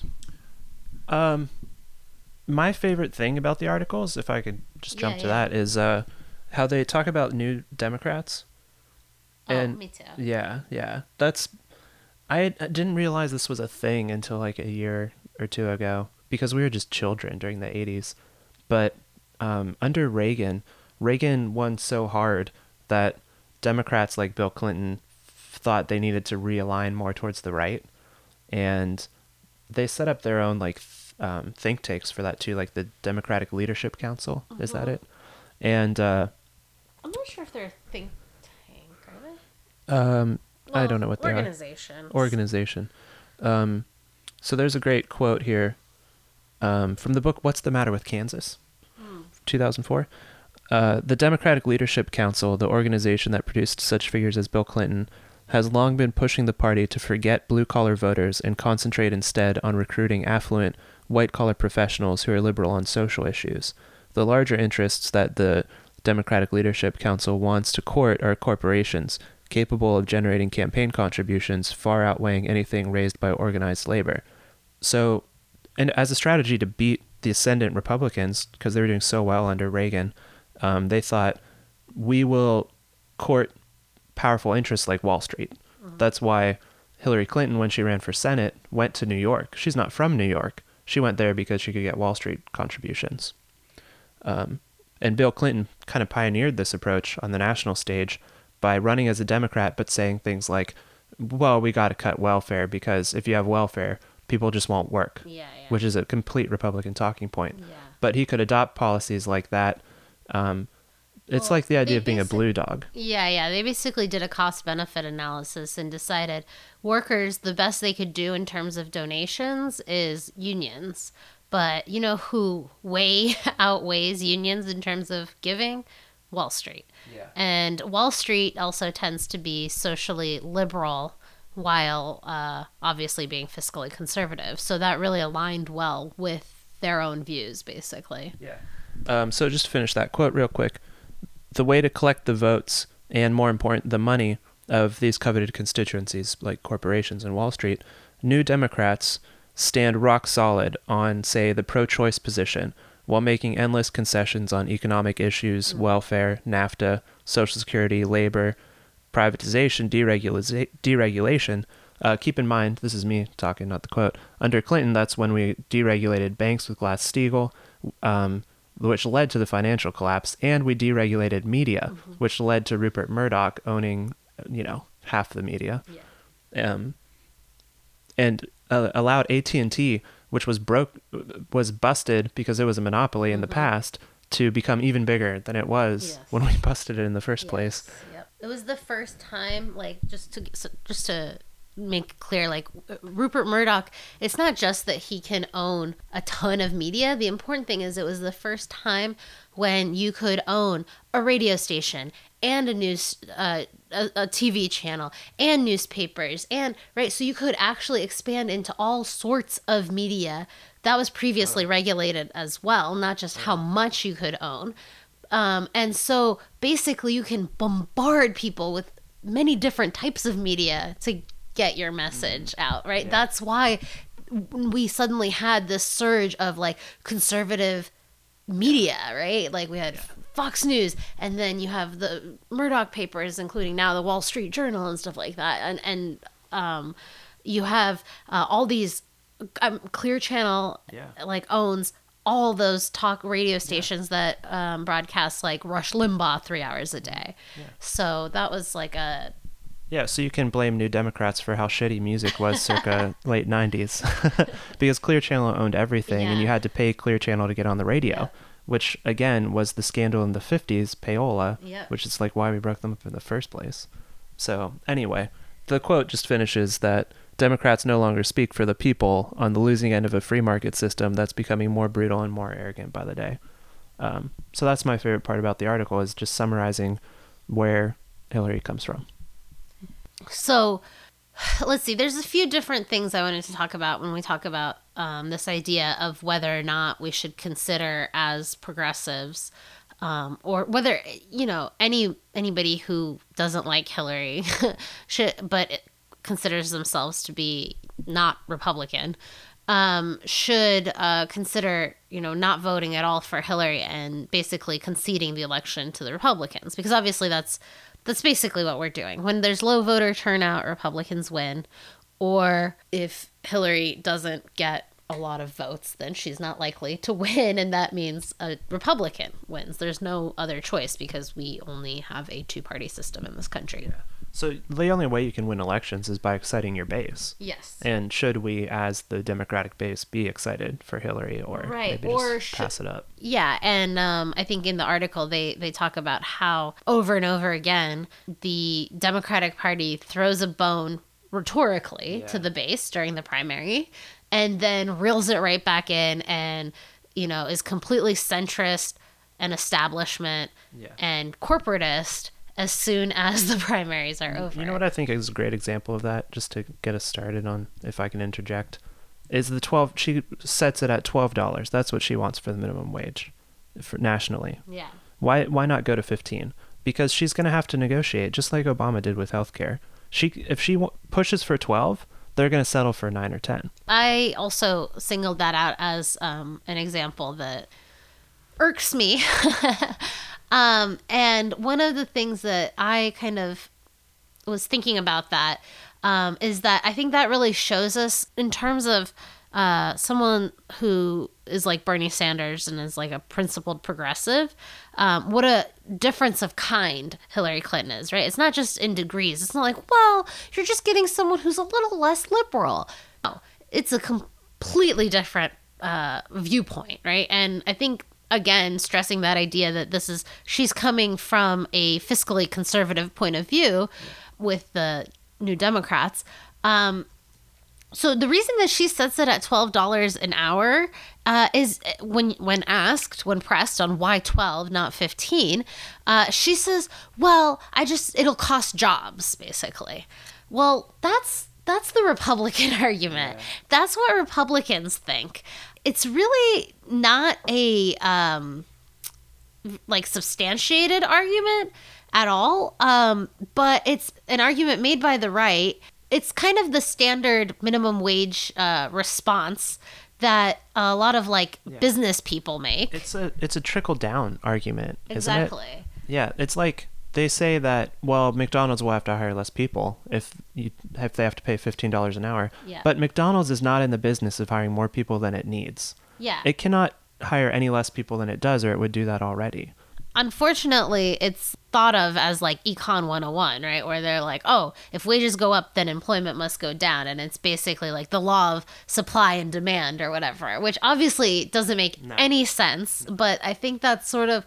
My favorite thing about the articles, if I could just jump to that, is how they talk about new Democrats. And me too. Yeah. I didn't realize this was a thing until like a year or two ago. because we were just children during the 80s. But under Reagan won so hard that Democrats like Bill Clinton thought they needed to realign more towards the right. And they set up their own like think tanks for that too, like the Democratic Leadership Council. Mm-hmm. Is that it? And I'm not sure if they're a think tank, are they? Well, I don't know what they are. Organization. So there's a great quote here from the book What's the Matter with Kansas? 2004. The Democratic Leadership Council, the organization that produced such figures as Bill Clinton, has long been pushing the party to forget blue-collar voters and concentrate instead on recruiting affluent, white-collar professionals who are liberal on social issues. The larger interests that the Democratic Leadership Council wants to court are corporations, capable of generating campaign contributions far outweighing anything raised by organized labor. So, and as a strategy to beat the ascendant Republicans, because they were doing so well under Reagan, they thought, we will court powerful interests like Wall Street. Mm-hmm. That's why Hillary Clinton, when she ran for Senate, went to New York. She's not from New York. She went there because she could get Wall Street contributions. And Bill Clinton kind of pioneered this approach on the national stage by running as a Democrat, but saying things like, well, we got to cut welfare because if you have welfare, people just won't work, which is a complete Republican talking point. Yeah. But he could adopt policies like that. It's like the idea of being a blue dog. Yeah. They basically did a cost-benefit analysis and decided workers, the best they could do in terms of donations is unions. But you know who way outweighs unions in terms of giving? Wall Street. Yeah. And Wall Street also tends to be socially liberal while obviously being fiscally conservative. So that really aligned well with their own views, basically. Yeah. So just to finish that quote real quick, the way to collect the votes and, more important, the money of these coveted constituencies like corporations and Wall Street, new Democrats stand rock solid on, say, the pro-choice position while making endless concessions on economic issues, welfare, NAFTA, Social Security, labor, privatization, deregulation. Keep in mind, this is me talking, not the quote. Under Clinton, that's when we deregulated banks with Glass-Steagall, which led to the financial collapse, and we deregulated media, mm-hmm. which led to Rupert Murdoch owning, half the media, and allowed AT&T, which was busted because it was a monopoly in the past, to become even bigger than it was when we busted it in the first place. Yep. It was the first time, just to make clear, Rupert Murdoch, it's not just that he can own a ton of media. The important thing is it was the first time when you could own a radio station and a news, a TV channel and newspapers and so you could actually expand into all sorts of media that was previously regulated as well, not just how much you could own. And so basically you can bombard people with many different types of media to get your message out, right? Yeah. That's why we suddenly had this surge of conservative media, right? We had Fox News, and then you have the Murdoch papers, including now the Wall Street Journal and stuff like that, and you have all these Clear Channel owns all those talk radio stations that broadcast Rush Limbaugh 3 hours a day. Yeah. So that was so you can blame New Democrats for how shitty music was circa late 90s because Clear Channel owned everything and you had to pay Clear Channel to get on the radio, which again was the scandal in the 50s, payola, which is why we broke them up in the first place. So anyway, the quote just finishes that Democrats no longer speak for the people on the losing end of a free market system that's becoming more brutal and more arrogant by the day. So that's my favorite part about the article, is just summarizing where Hillary comes from. So let's see, there's a few different things I wanted to talk about when we talk about this idea of whether or not we should consider as progressives or whether, anybody who doesn't like Hillary but considers themselves to be not Republican should consider, not voting at all for Hillary and basically conceding the election to the Republicans, because obviously that's basically what we're doing. When there's low voter turnout, Republicans win. Or if Hillary doesn't get a lot of votes, then she's not likely to win, and that means a Republican wins. There's no other choice because we only have a two-party system in this country. Yeah. So the only way you can win elections is by exciting your base. Yes. And should we, as the Democratic base, be excited for Hillary or maybe or just pass it up? Yeah, and I think in the article they talk about how over and over again the Democratic Party throws a bone rhetorically to the base during the primary and then reels it right back in and, you know, is completely centrist and establishment and corporatist as soon as the primaries are over. You know what I think is a great example of that, just to get us started on, if I can interject, is the she sets it at $12. That's what she wants for the minimum wage for nationally. Yeah. Why not go to 15? Because she's going to have to negotiate, just like Obama did with healthcare. If she pushes for 12, they're going to settle for 9 or 10. I also singled that out as an example that irks me. And one of the things that I kind of was thinking about that is that I think that really shows us in terms of someone who is like Bernie Sanders and is like a principled progressive, what a difference of kind Hillary Clinton is, right? It's not just in degrees. It's not like, well, you're just getting someone who's a little less liberal. No, it's a completely different viewpoint, right? And I think, again, stressing that idea that this is, she's coming from a fiscally conservative point of view with the New Democrats. So the reason that she sets it at $12 an hour is when asked, when pressed on why 12, not 15, she says, well, it'll cost jobs, basically. Well, that's the Republican argument. Yeah. That's what Republicans think. It's really not a substantiated argument at all, but it's an argument made by the right. It's kind of the standard minimum wage response that a lot of business people make. It's a trickle down argument, exactly. Isn't it? Yeah, it's like they say that, well, McDonald's will have to hire less people if they have to pay $15 an hour. Yeah. But McDonald's is not in the business of hiring more people than it needs. Yeah. It cannot hire any less people than it does, or it would do that already. Unfortunately, it's thought of as like Econ 101, right? Where they're like, oh, if wages go up, then employment must go down. And it's basically like the law of supply and demand or whatever, which obviously doesn't make any sense. But I think that's sort of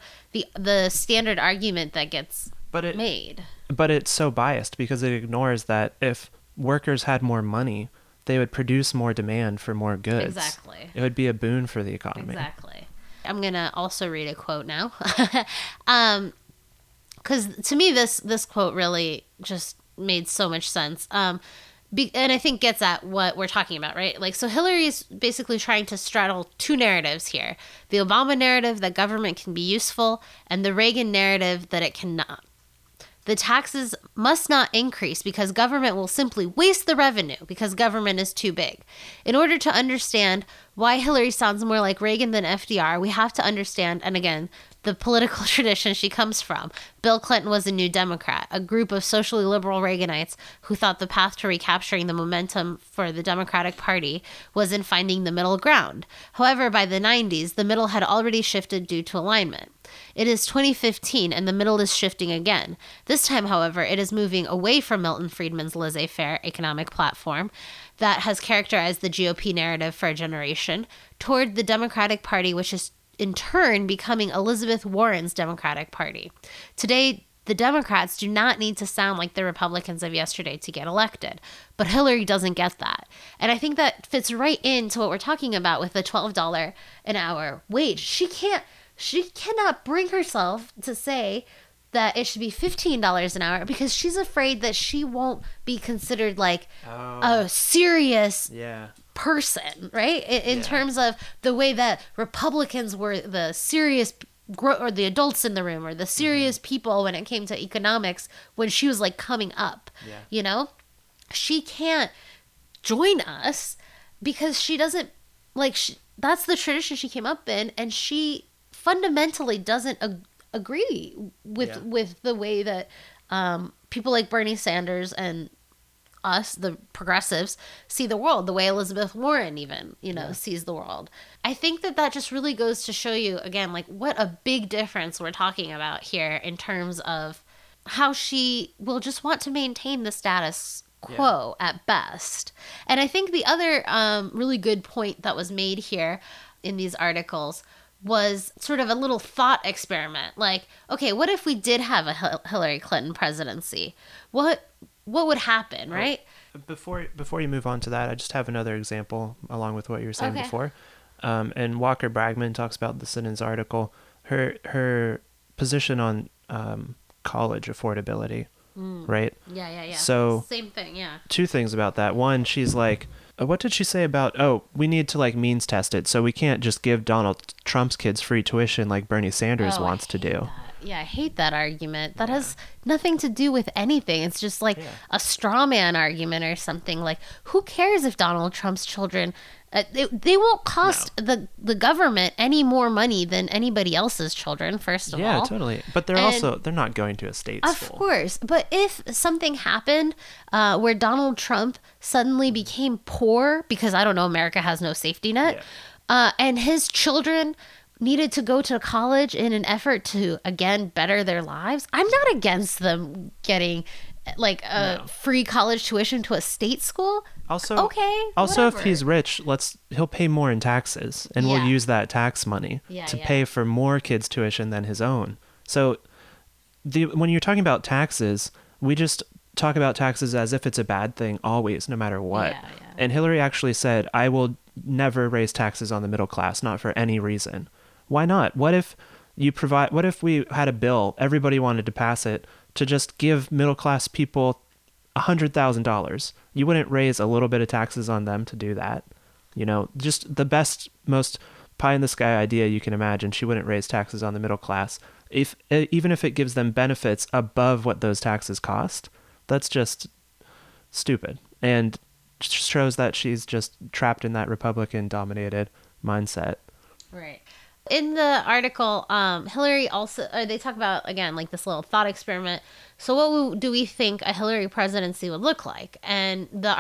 the standard argument that gets made. But it's so biased because it ignores that if workers had more money, they would produce more demand for more goods. Exactly. It would be a boon for the economy. Exactly. I'm going to also read a quote now. Because to me, this quote really just made so much sense. And I think gets at what we're talking about, right? Like, so Hillary's basically trying to straddle two narratives here. The Obama narrative that government can be useful, and the Reagan narrative that it cannot. The taxes must not increase because government will simply waste the revenue because government is too big. In order to understand why Hillary sounds more like Reagan than FDR, we have to understand, and again, the political tradition she comes from. Bill Clinton was a New Democrat, a group of socially liberal Reaganites who thought the path to recapturing the momentum for the Democratic Party was in finding the middle ground. However, by the 90s, the middle had already shifted due to alignment. It is 2015, and the middle is shifting again. This time, however, it is moving away from Milton Friedman's laissez-faire economic platform that has characterized the GOP narrative for a generation toward the Democratic Party, which is in turn becoming Elizabeth Warren's Democratic Party. Today, the Democrats do not need to sound like the Republicans of yesterday to get elected, but Hillary doesn't get that. And I think that fits right into what we're talking about with the $12 an hour wage. She cannot bring herself to say that it should be $15 an hour because she's afraid that she won't be considered like a serious person, right? In terms of the way that Republicans were the serious or the adults in the room or the serious people when it came to economics when she was like coming up, you know? She can't join us because she doesn't that's the tradition she came up in, and she fundamentally doesn't agree with the way that people like Bernie Sanders and us, the progressives, see the world, the way Elizabeth Warren even, sees the world. I think that just really goes to show you, again, like what a big difference we're talking about here in terms of how she will just want to maintain the status quo at best. And I think the other really good point that was made here in these articles was sort of a little thought experiment. Like, okay, what if we did have a Hillary Clinton presidency? What would happen, right? Well, before you move on to that, I just have another example along with what you were saying before. And Walker Bragman talks about this in his article, her position on college affordability, right? Yeah. So same thing, yeah. Two things about that. One, she's like, what did she say about, we need to means test it, so we can't just give Donald Trump's kids free tuition like Bernie Sanders wants to do. That. Yeah, I hate that argument. That has nothing to do with anything. It's just like a straw man argument or something. Like, who cares if Donald Trump's children, they won't cost the government any more money than anybody else's children, first of all. Yeah, totally. But they're not going to a state school. Of course. But if something happened where Donald Trump suddenly became poor because, I don't know, America has no safety net, and his children needed to go to college in an effort to, again, better their lives, I'm not against them getting free college tuition to a state school. Also, whatever. If he's rich, he'll pay more in taxes, and we'll use that tax money to pay for more kids' tuition than his own. So when you're talking about taxes, we just talk about taxes as if it's a bad thing always, no matter what. Yeah. And Hillary actually said, I will never raise taxes on the middle class, not for any reason. Why not? What if we had a bill, everybody wanted to pass it, to just give middle-class people $100,000? You wouldn't raise a little bit of taxes on them to do that. Just the best, most pie-in-the-sky idea you can imagine. She wouldn't raise taxes on the middle class, even if it gives them benefits above what those taxes cost. That's just stupid. And shows that she's just trapped in that Republican-dominated mindset. Right. In the article, Hillary also, they talk about, again, like this little thought experiment. So what do we think a Hillary presidency would look like? And the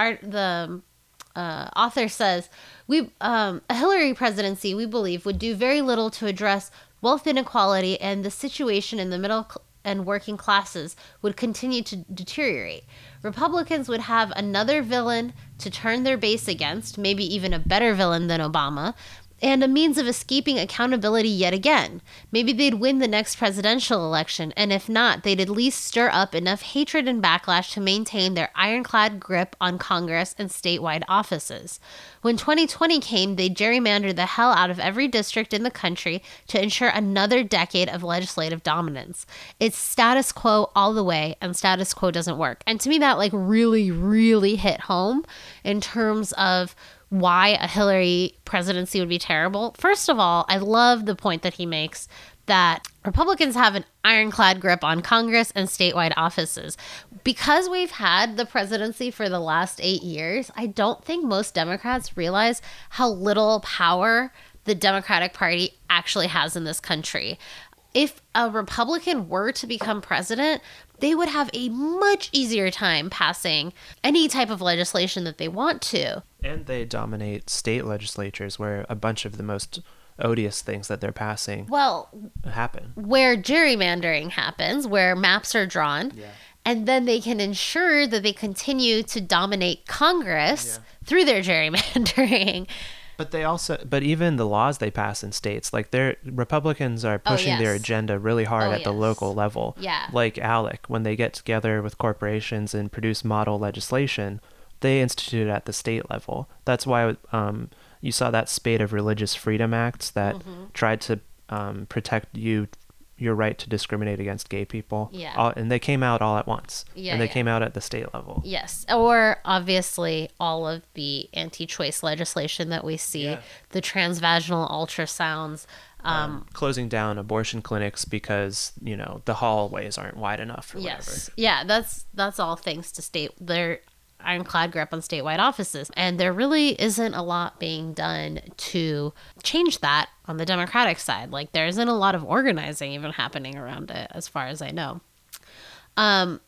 author says, a Hillary presidency, we believe, would do very little to address wealth inequality, and the situation in the middle and working classes would continue to deteriorate. Republicans would have another villain to turn their base against, maybe even a better villain than Obama, and a means of escaping accountability yet again. Maybe they'd win the next presidential election, and if not, they'd at least stir up enough hatred and backlash to maintain their ironclad grip on Congress and statewide offices. When 2020 came, they'd gerrymander the hell out of every district in the country to ensure another decade of legislative dominance. It's status quo all the way, and status quo doesn't work. And to me, that really, really hit home in terms of why a Hillary presidency would be terrible. First of all, I love the point that he makes that Republicans have an ironclad grip on Congress and statewide offices. Because we've had the presidency for the last 8 years, I don't think most Democrats realize how little power the Democratic Party actually has in this country. If a Republican were to become president, they would have a much easier time passing any type of legislation that they want to. And they dominate state legislatures where a bunch of the most odious things that they're passing happen. Where gerrymandering happens, where maps are drawn, and then they can ensure that they continue to dominate Congress through their gerrymandering. But they but even the laws they pass in states, Republicans are pushing their agenda really hard at the local level. Yeah. Like ALEC, when they get together with corporations and produce model legislation, they institute it at the state level. That's why you saw that spate of religious freedom acts that tried to protect your right to discriminate against gay people. Yeah. And they came out all at once. Yeah, and they came out at the state level. Yes. Or obviously all of the anti-choice legislation that we see, the transvaginal ultrasounds. Closing down abortion clinics because, the hallways aren't wide enough or whatever. Yeah, that's all thanks to their ironclad grip on statewide offices. And there really isn't a lot being done to change that on the Democratic side. There isn't a lot of organizing even happening around it, as far as I know.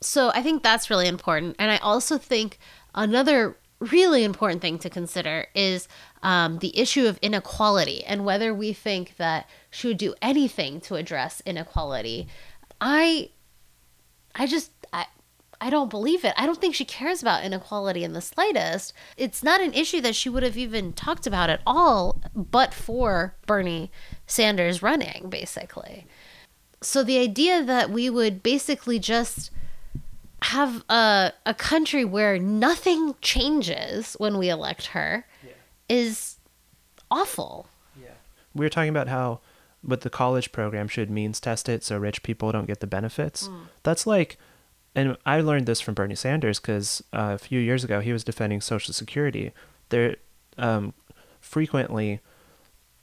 So I think that's really important. And I also think Another really important thing to consider is the issue of inequality and whether we think that she would do anything to address inequality. I don't believe it. I don't think she cares about inequality in the slightest. It's not an issue that she would have even talked about at all, but for Bernie Sanders running, basically. So the idea that we would basically just have a country where nothing changes when we elect her is awful. Yeah. We were talking about how with the college program should means test it so rich people don't get the benefits. Mm. That's like... And I learned this from Bernie Sanders because a few years ago he was defending Social Security. There, frequently,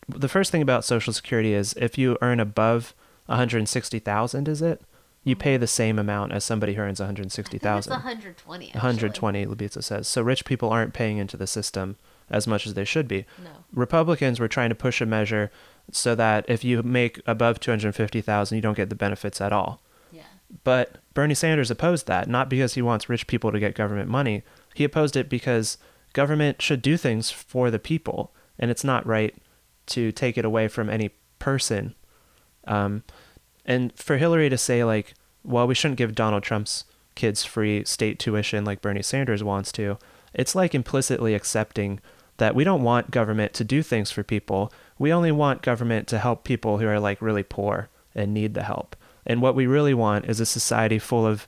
the first thing about Social Security is if you earn above $160,000, is it? You pay the same amount as somebody who earns $160,000. $120,000. $120,000, Lubitsa says. So rich people aren't paying into the system as much as they should be. No. Republicans were trying to push a measure so that if you make above $250,000, you don't get the benefits at all. But Bernie Sanders opposed that, not because he wants rich people to get government money. He opposed it because government should do things for the people, and it's not right to take it away from any person. And for Hillary to say, like, well, we shouldn't give Donald Trump's kids free state tuition like Bernie Sanders wants to, it's like implicitly accepting that we don't want government to do things for people. We only want government to help people who are, like, really poor and need the help. And what we really want is a society full of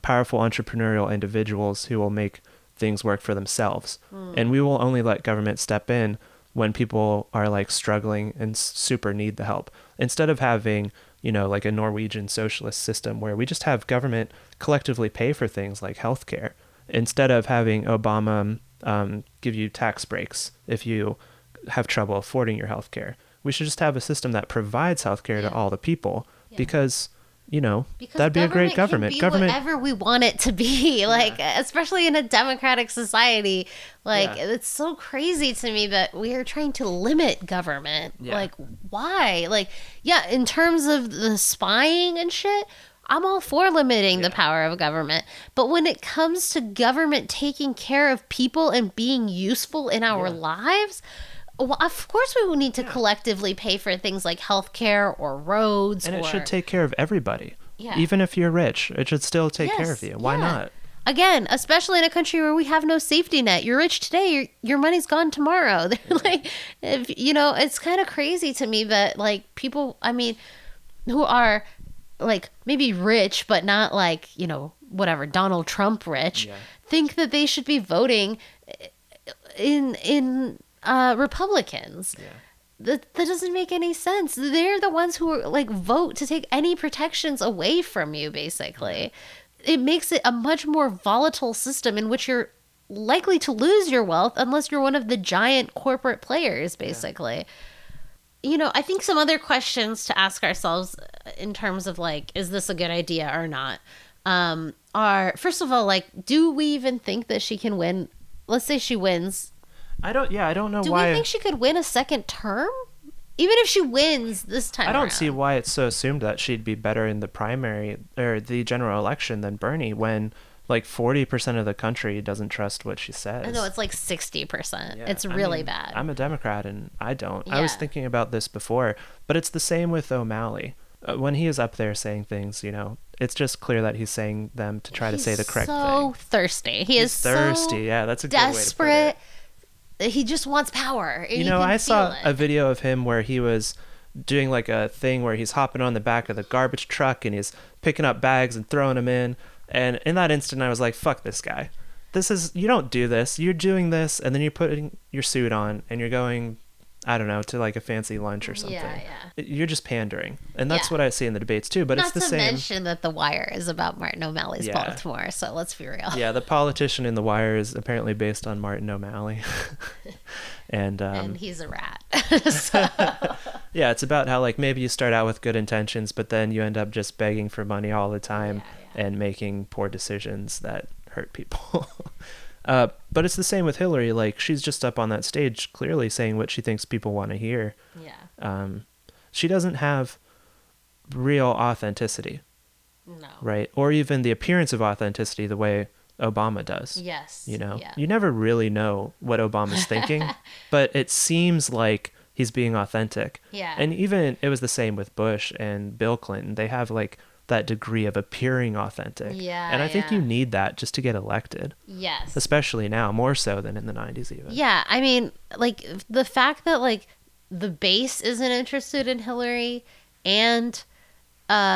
powerful entrepreneurial individuals who will make things work for themselves. Mm. And we will only let government step in when people are like struggling and super need the help. Instead of having, you know, like a Norwegian socialist system where we just have government collectively pay for things like healthcare, instead of having Obama give you tax breaks if you have trouble affording your healthcare. We should just have a system that provides healthcare to all the people. Yeah. Because, you know, that'd be a great government. Government can be whatever we want it to be, like, especially in a democratic society. Like, it's so crazy to me that we are trying to limit government. Yeah. Like, why? Like, in terms of the spying and shit, I'm all for limiting the power of government. But when it comes to government taking care of people and being useful in our lives... Well, of course we will need to collectively pay for things like healthcare or roads. And it should take care of everybody. Yeah. Even if you're rich, it should still take care of you. Why not? Again, especially in a country where we have no safety net. You're rich today, your money's gone tomorrow. They're like, if, you know, it's kind of crazy to me that like people, I mean, who are like maybe rich, but not like, you know, whatever, Donald Trump rich, think that they should be voting in Republicans. That doesn't make any sense. They're the ones who are, like, vote to take any protections away from you, basically. It makes it a much more volatile system in which you're likely to lose your wealth unless you're one of the giant corporate players, basically. You know, I think some other questions to ask ourselves in terms of, like, is this a good idea or not, are, first of all, like, do we even think that she can win? Let's say she wins. I don't know why. Do we think she could win a second term? Even if she wins this time around. I don't see why it's so assumed that she'd be better in the primary or the general election than Bernie when like 40% of the country doesn't trust what she says. I know, it's like 60%. Yeah. It's really bad. I'm a Democrat and I don't. Yeah. I was thinking about this before, but it's the same with O'Malley. When he is up there saying things, you know, it's just clear that he's saying them to try to say the correct thing. He's so thirsty. He's thirsty. That's a good way to put it. Desperate. He just wants power. You know, I saw a video of him where he was doing like a thing where he's hopping on the back of the garbage truck and he's picking up bags and throwing them in. And in that instant, I was like, fuck this guy. You don't do this. You're doing this. And then you're putting your suit on and you're going, I don't know, to like a fancy lunch or something. Yeah. You're just pandering. And that's what I see in the debates too. But it's the same. Not to mention that The Wire is about Martin O'Malley's Baltimore. So let's be real. Yeah, the politician in The Wire is apparently based on Martin O'Malley. And he's a rat. Yeah, it's about how like maybe you start out with good intentions, but then you end up just begging for money all the time and making poor decisions that hurt people. But it's the same with Hillary. Like, she's just up on that stage clearly saying what she thinks people want to hear. She doesn't have real authenticity. No. Right? Or even the appearance of authenticity the way Obama does. Yes. You know, yeah. You never really know what Obama's thinking, but it seems like he's being authentic. Yeah. And even it was the same with Bush and Bill Clinton. They have like that degree of appearing authentic. Yeah. And I think you need that just to get elected. Yes. Especially now, more so than in the 90s even. Yeah. I mean, like the fact that like the base isn't interested in Hillary and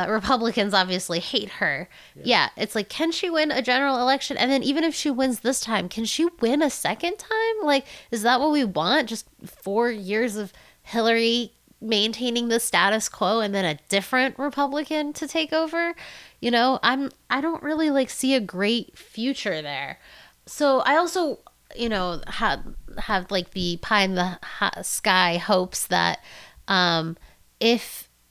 Republicans obviously hate her. Yeah. It's like, can she win a general election? And then even if she wins this time, can she win a second time? Like, is that what we want? Just 4 years of Hillary maintaining the status quo and then a different Republican to take over? You know, I don't really like see a great future there. So I also, you know, have like the pie in the sky hopes that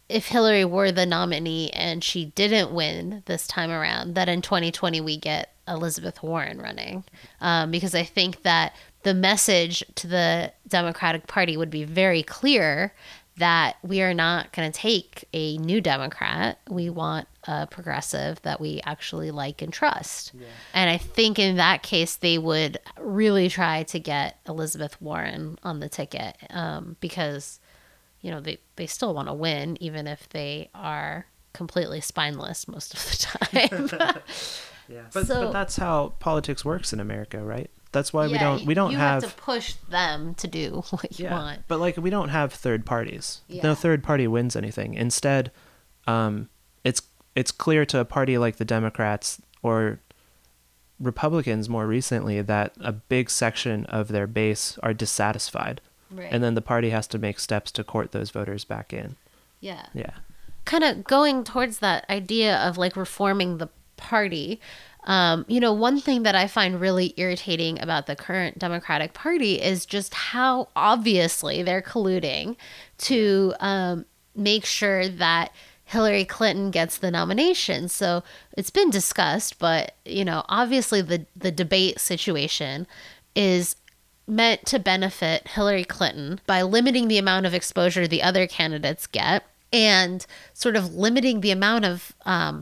if Hillary were the nominee and she didn't win this time around, that in 2020 we get Elizabeth Warren running. Because I think that the message to the Democratic Party would be very clear that we are not going to take a new Democrat. We want a progressive that we actually like and trust. Yeah. And I think in that case, they would really try to get Elizabeth Warren on the ticket because... you know, they still want to win, even if they are completely spineless most of the time. Yeah, but that's how politics works in America, right? That's why we don't have to push them to do what you want. But like we don't have third parties. Yeah. No third party wins anything. Instead, it's clear to a party like the Democrats or Republicans more recently that a big section of their base are dissatisfied. Right. And then the party has to make steps to court those voters back in. Yeah. Yeah. Kind of going towards that idea of like reforming the party. You know, one thing that I find really irritating about the current Democratic Party is just how obviously they're colluding to make sure that Hillary Clinton gets the nomination. So it's been discussed, but, you know, obviously the debate situation is meant to benefit Hillary Clinton by limiting the amount of exposure the other candidates get and sort of limiting the amount of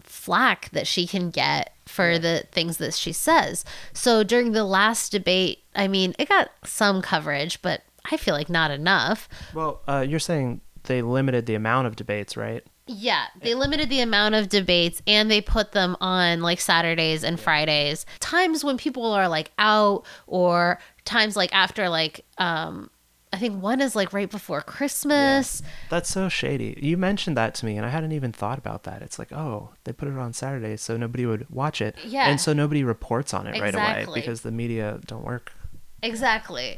flack that she can get for the things that she says. So during the last debate, I mean, it got some coverage, but I feel like not enough. Well, you're saying they limited the amount of debates, right? Yeah, they limited the amount of debates and they put them on like Saturdays and Fridays, times when people are like out or times like after like I think one is like right before Christmas. Yeah. That's so shady. You mentioned that to me and I hadn't even thought about that. It's like, oh, they put it on Saturday so nobody would watch it. Yeah. And so nobody reports on it right away because the media don't work. Exactly.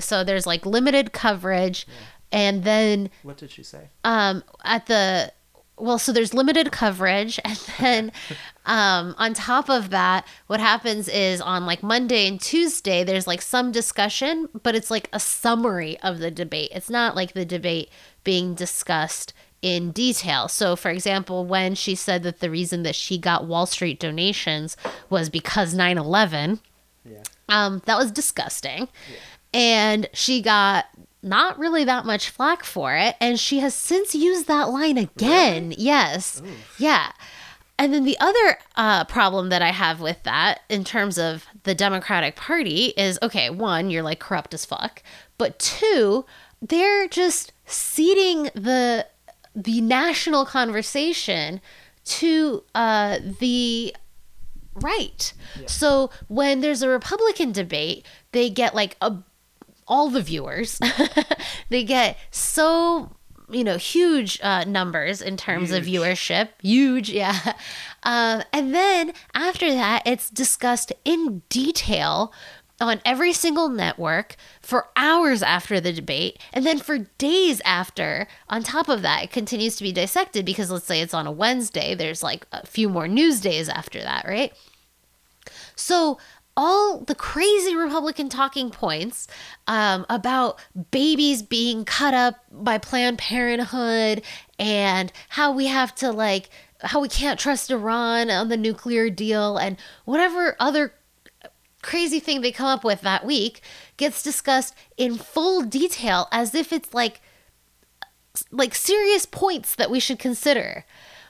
So there's like limited coverage. Yeah. And then... what did she say? So there's limited coverage. And then on top of that, what happens is on like Monday and Tuesday, there's like some discussion, but it's like a summary of the debate. It's not like the debate being discussed in detail. So for example, when she said that the reason that she got Wall Street donations was because 9/11, that was disgusting. Yeah. And she got... not really that much flack for it. And she has since used that line again. Really? Yes. Oof. Yeah. And then the other problem that I have with that in terms of the Democratic Party is, okay, one, you're like corrupt as fuck. But two, they're just ceding the national conversation to the right. Yeah. So when there's a Republican debate, they get like all the viewers, they get huge numbers in terms of viewership. Huge, yeah. And then after that, it's discussed in detail on every single network for hours after the debate. And then for days after, on top of that, it continues to be dissected because let's say it's on a Wednesday, there's like a few more news days after that, right? So all the crazy Republican talking points about babies being cut up by Planned Parenthood and how we have to like, how we can't trust Iran on the nuclear deal and whatever other crazy thing they come up with that week gets discussed in full detail as if it's like serious points that we should consider.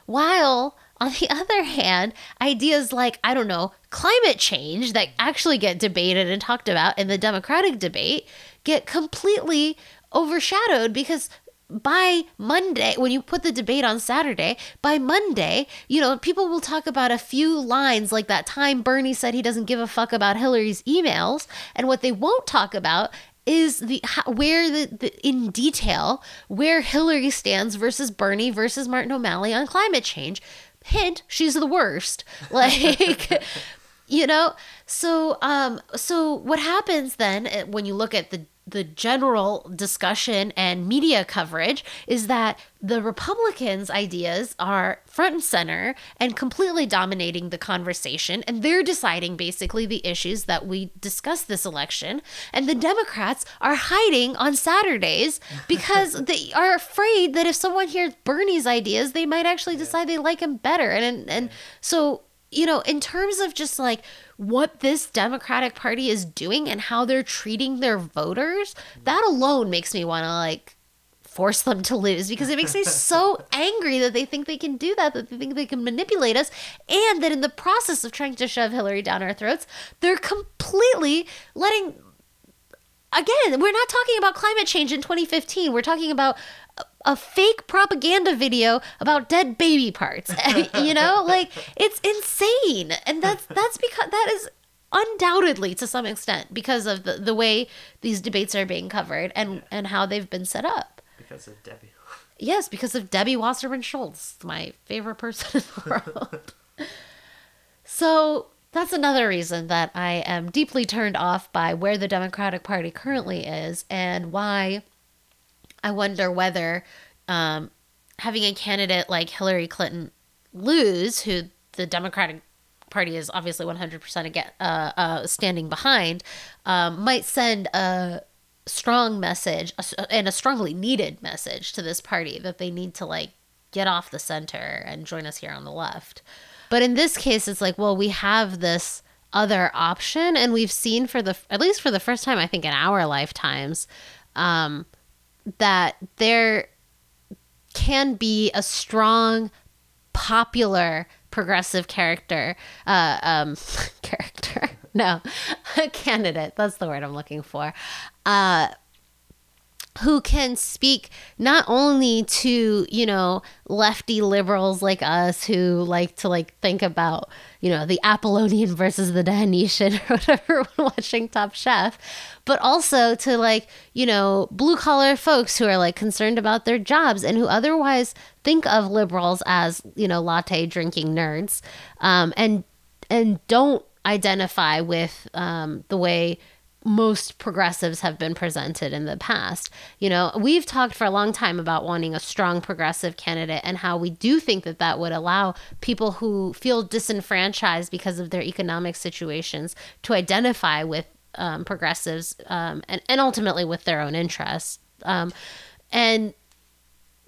While On the other hand, ideas like, I don't know, climate change that actually get debated and talked about in the Democratic debate get completely overshadowed because by Monday, when you put the debate on Saturday, by Monday, you know, people will talk about a few lines like that time Bernie said he doesn't give a fuck about Hillary's emails. And what they won't talk about is in detail where Hillary stands versus Bernie versus Martin O'Malley on climate change. Hint, she's the worst. Like, you know, so what happens then when you look at the general discussion and media coverage is that the Republicans' ideas are front and center and completely dominating the conversation. And they're deciding basically the issues that we discuss this election. And the Democrats are hiding on Saturdays because they are afraid that if someone hears Bernie's ideas, they might actually decide they like him better. And so, you know, in terms of just like what this Democratic Party is doing and how they're treating their voters, that alone makes me want to like force them to lose, because it makes me so angry that they think they can do that, that they think they can manipulate us, and that in the process of trying to shove Hillary down our throats, they're completely letting, again, we're not talking about climate change in 2015. We're talking about a fake propaganda video about dead baby parts. You know, like, it's insane. And that's because that is undoubtedly to some extent because of the way these debates are being covered and how they've been set up. Because of Debbie. Yes, because of Debbie Wasserman Schultz, my favorite person in the world. So that's another reason that I am deeply turned off by where the Democratic Party currently is and why I wonder whether having a candidate like Hillary Clinton lose, who the Democratic Party is obviously 100% standing behind, might send a strong message and a strongly needed message to this party that they need to like get off the center and join us here on the left. But in this case, it's like, well, we have this other option, and we've seen at least for the first time, I think, in our lifetimes, that there can be a strong, popular, progressive candidate. That's the word I'm looking for. Who can speak not only to, you know, lefty liberals like us who like to like think about, you know, the Apollonian versus the Dionysian or whatever when watching Top Chef, but also to like, you know, blue collar folks who are like concerned about their jobs and who otherwise think of liberals as, you know, latte drinking nerds, and don't identify with the way most progressives have been presented in the past. You know, we've talked for a long time about wanting a strong progressive candidate and how we do think that that would allow people who feel disenfranchised because of their economic situations to identify with progressives and ultimately with their own interests.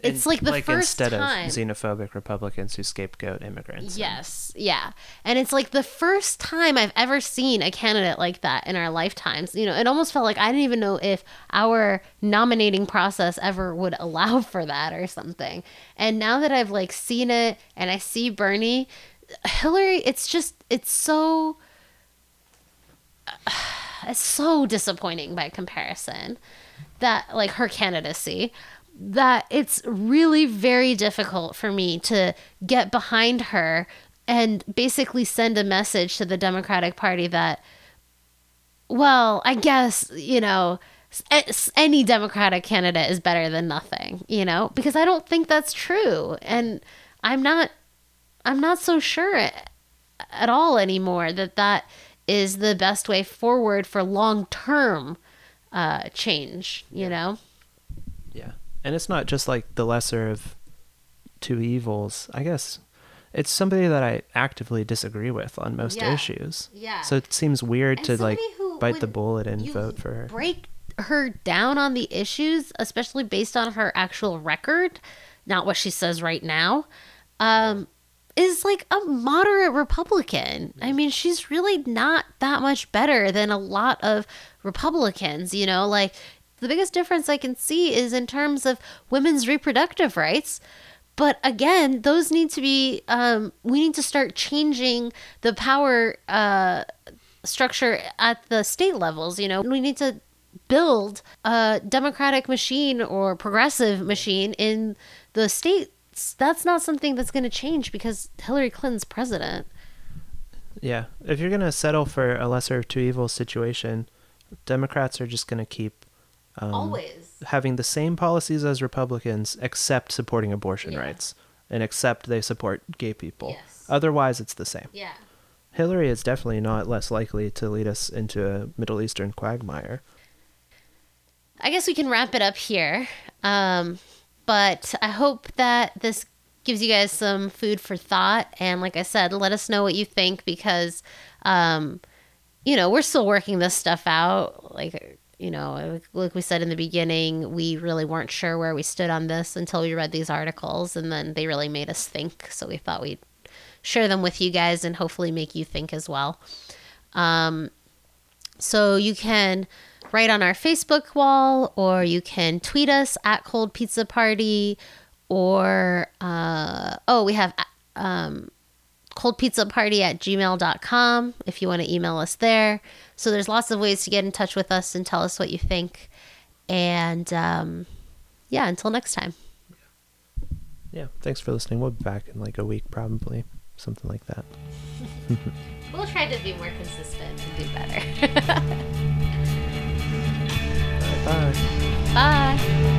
It's like the like first instead time. Instead of xenophobic Republicans who scapegoat immigrants. Yes, yeah. And it's like the first time I've ever seen a candidate like that in our lifetimes. You know, it almost felt like I didn't even know if our nominating process ever would allow for that or something. And now that I've like seen it and I see Bernie, Hillary, it's so disappointing by comparison that like her candidacy, that it's really very difficult for me to get behind her and basically send a message to the Democratic Party that, well, I guess, you know, any Democratic candidate is better than nothing, you know, because I don't think that's true. And I'm not so sure at all anymore that is the best way forward for long-term change, you know? Yeah. And it's not just like the lesser of two evils. I guess it's somebody that I actively disagree with on most issues. Yeah. So it seems weird to like bite the bullet and vote for her. Break her down on the issues, especially based on her actual record, not what she says right now, is like a moderate Republican. I mean, she's really not that much better than a lot of Republicans, you know, like. The biggest difference I can see is in terms of women's reproductive rights. But again, those need to be, we need to start changing the power structure at the state levels. You know, we need to build a Democratic machine or progressive machine in the states. That's not something that's going to change because Hillary Clinton's president. Yeah. If you're going to settle for a lesser of two evils situation, Democrats are just going to keep always having the same policies as Republicans, except supporting abortion rights and except they support gay people. Yes. Otherwise, it's the same. Yeah. Hillary is definitely not less likely to lead us into a Middle Eastern quagmire. I guess we can wrap it up here. But I hope that this gives you guys some food for thought. And like I said, let us know what you think because, you know, we're still working this stuff out. Like, you know, like we said in the beginning, we really weren't sure where we stood on this until we read these articles. And then they really made us think. So we thought we'd share them with you guys and hopefully make you think as well. So you can write on our Facebook wall, or you can tweet us at Cold Pizza Party, or we have coldpizzaparty@gmail.com if you want to email us there. So there's lots of ways to get in touch with us and tell us what you think. And until next time. Yeah, thanks for listening. We'll be back in like a week probably, something like that. We'll try to be more consistent and do better. Bye. Bye.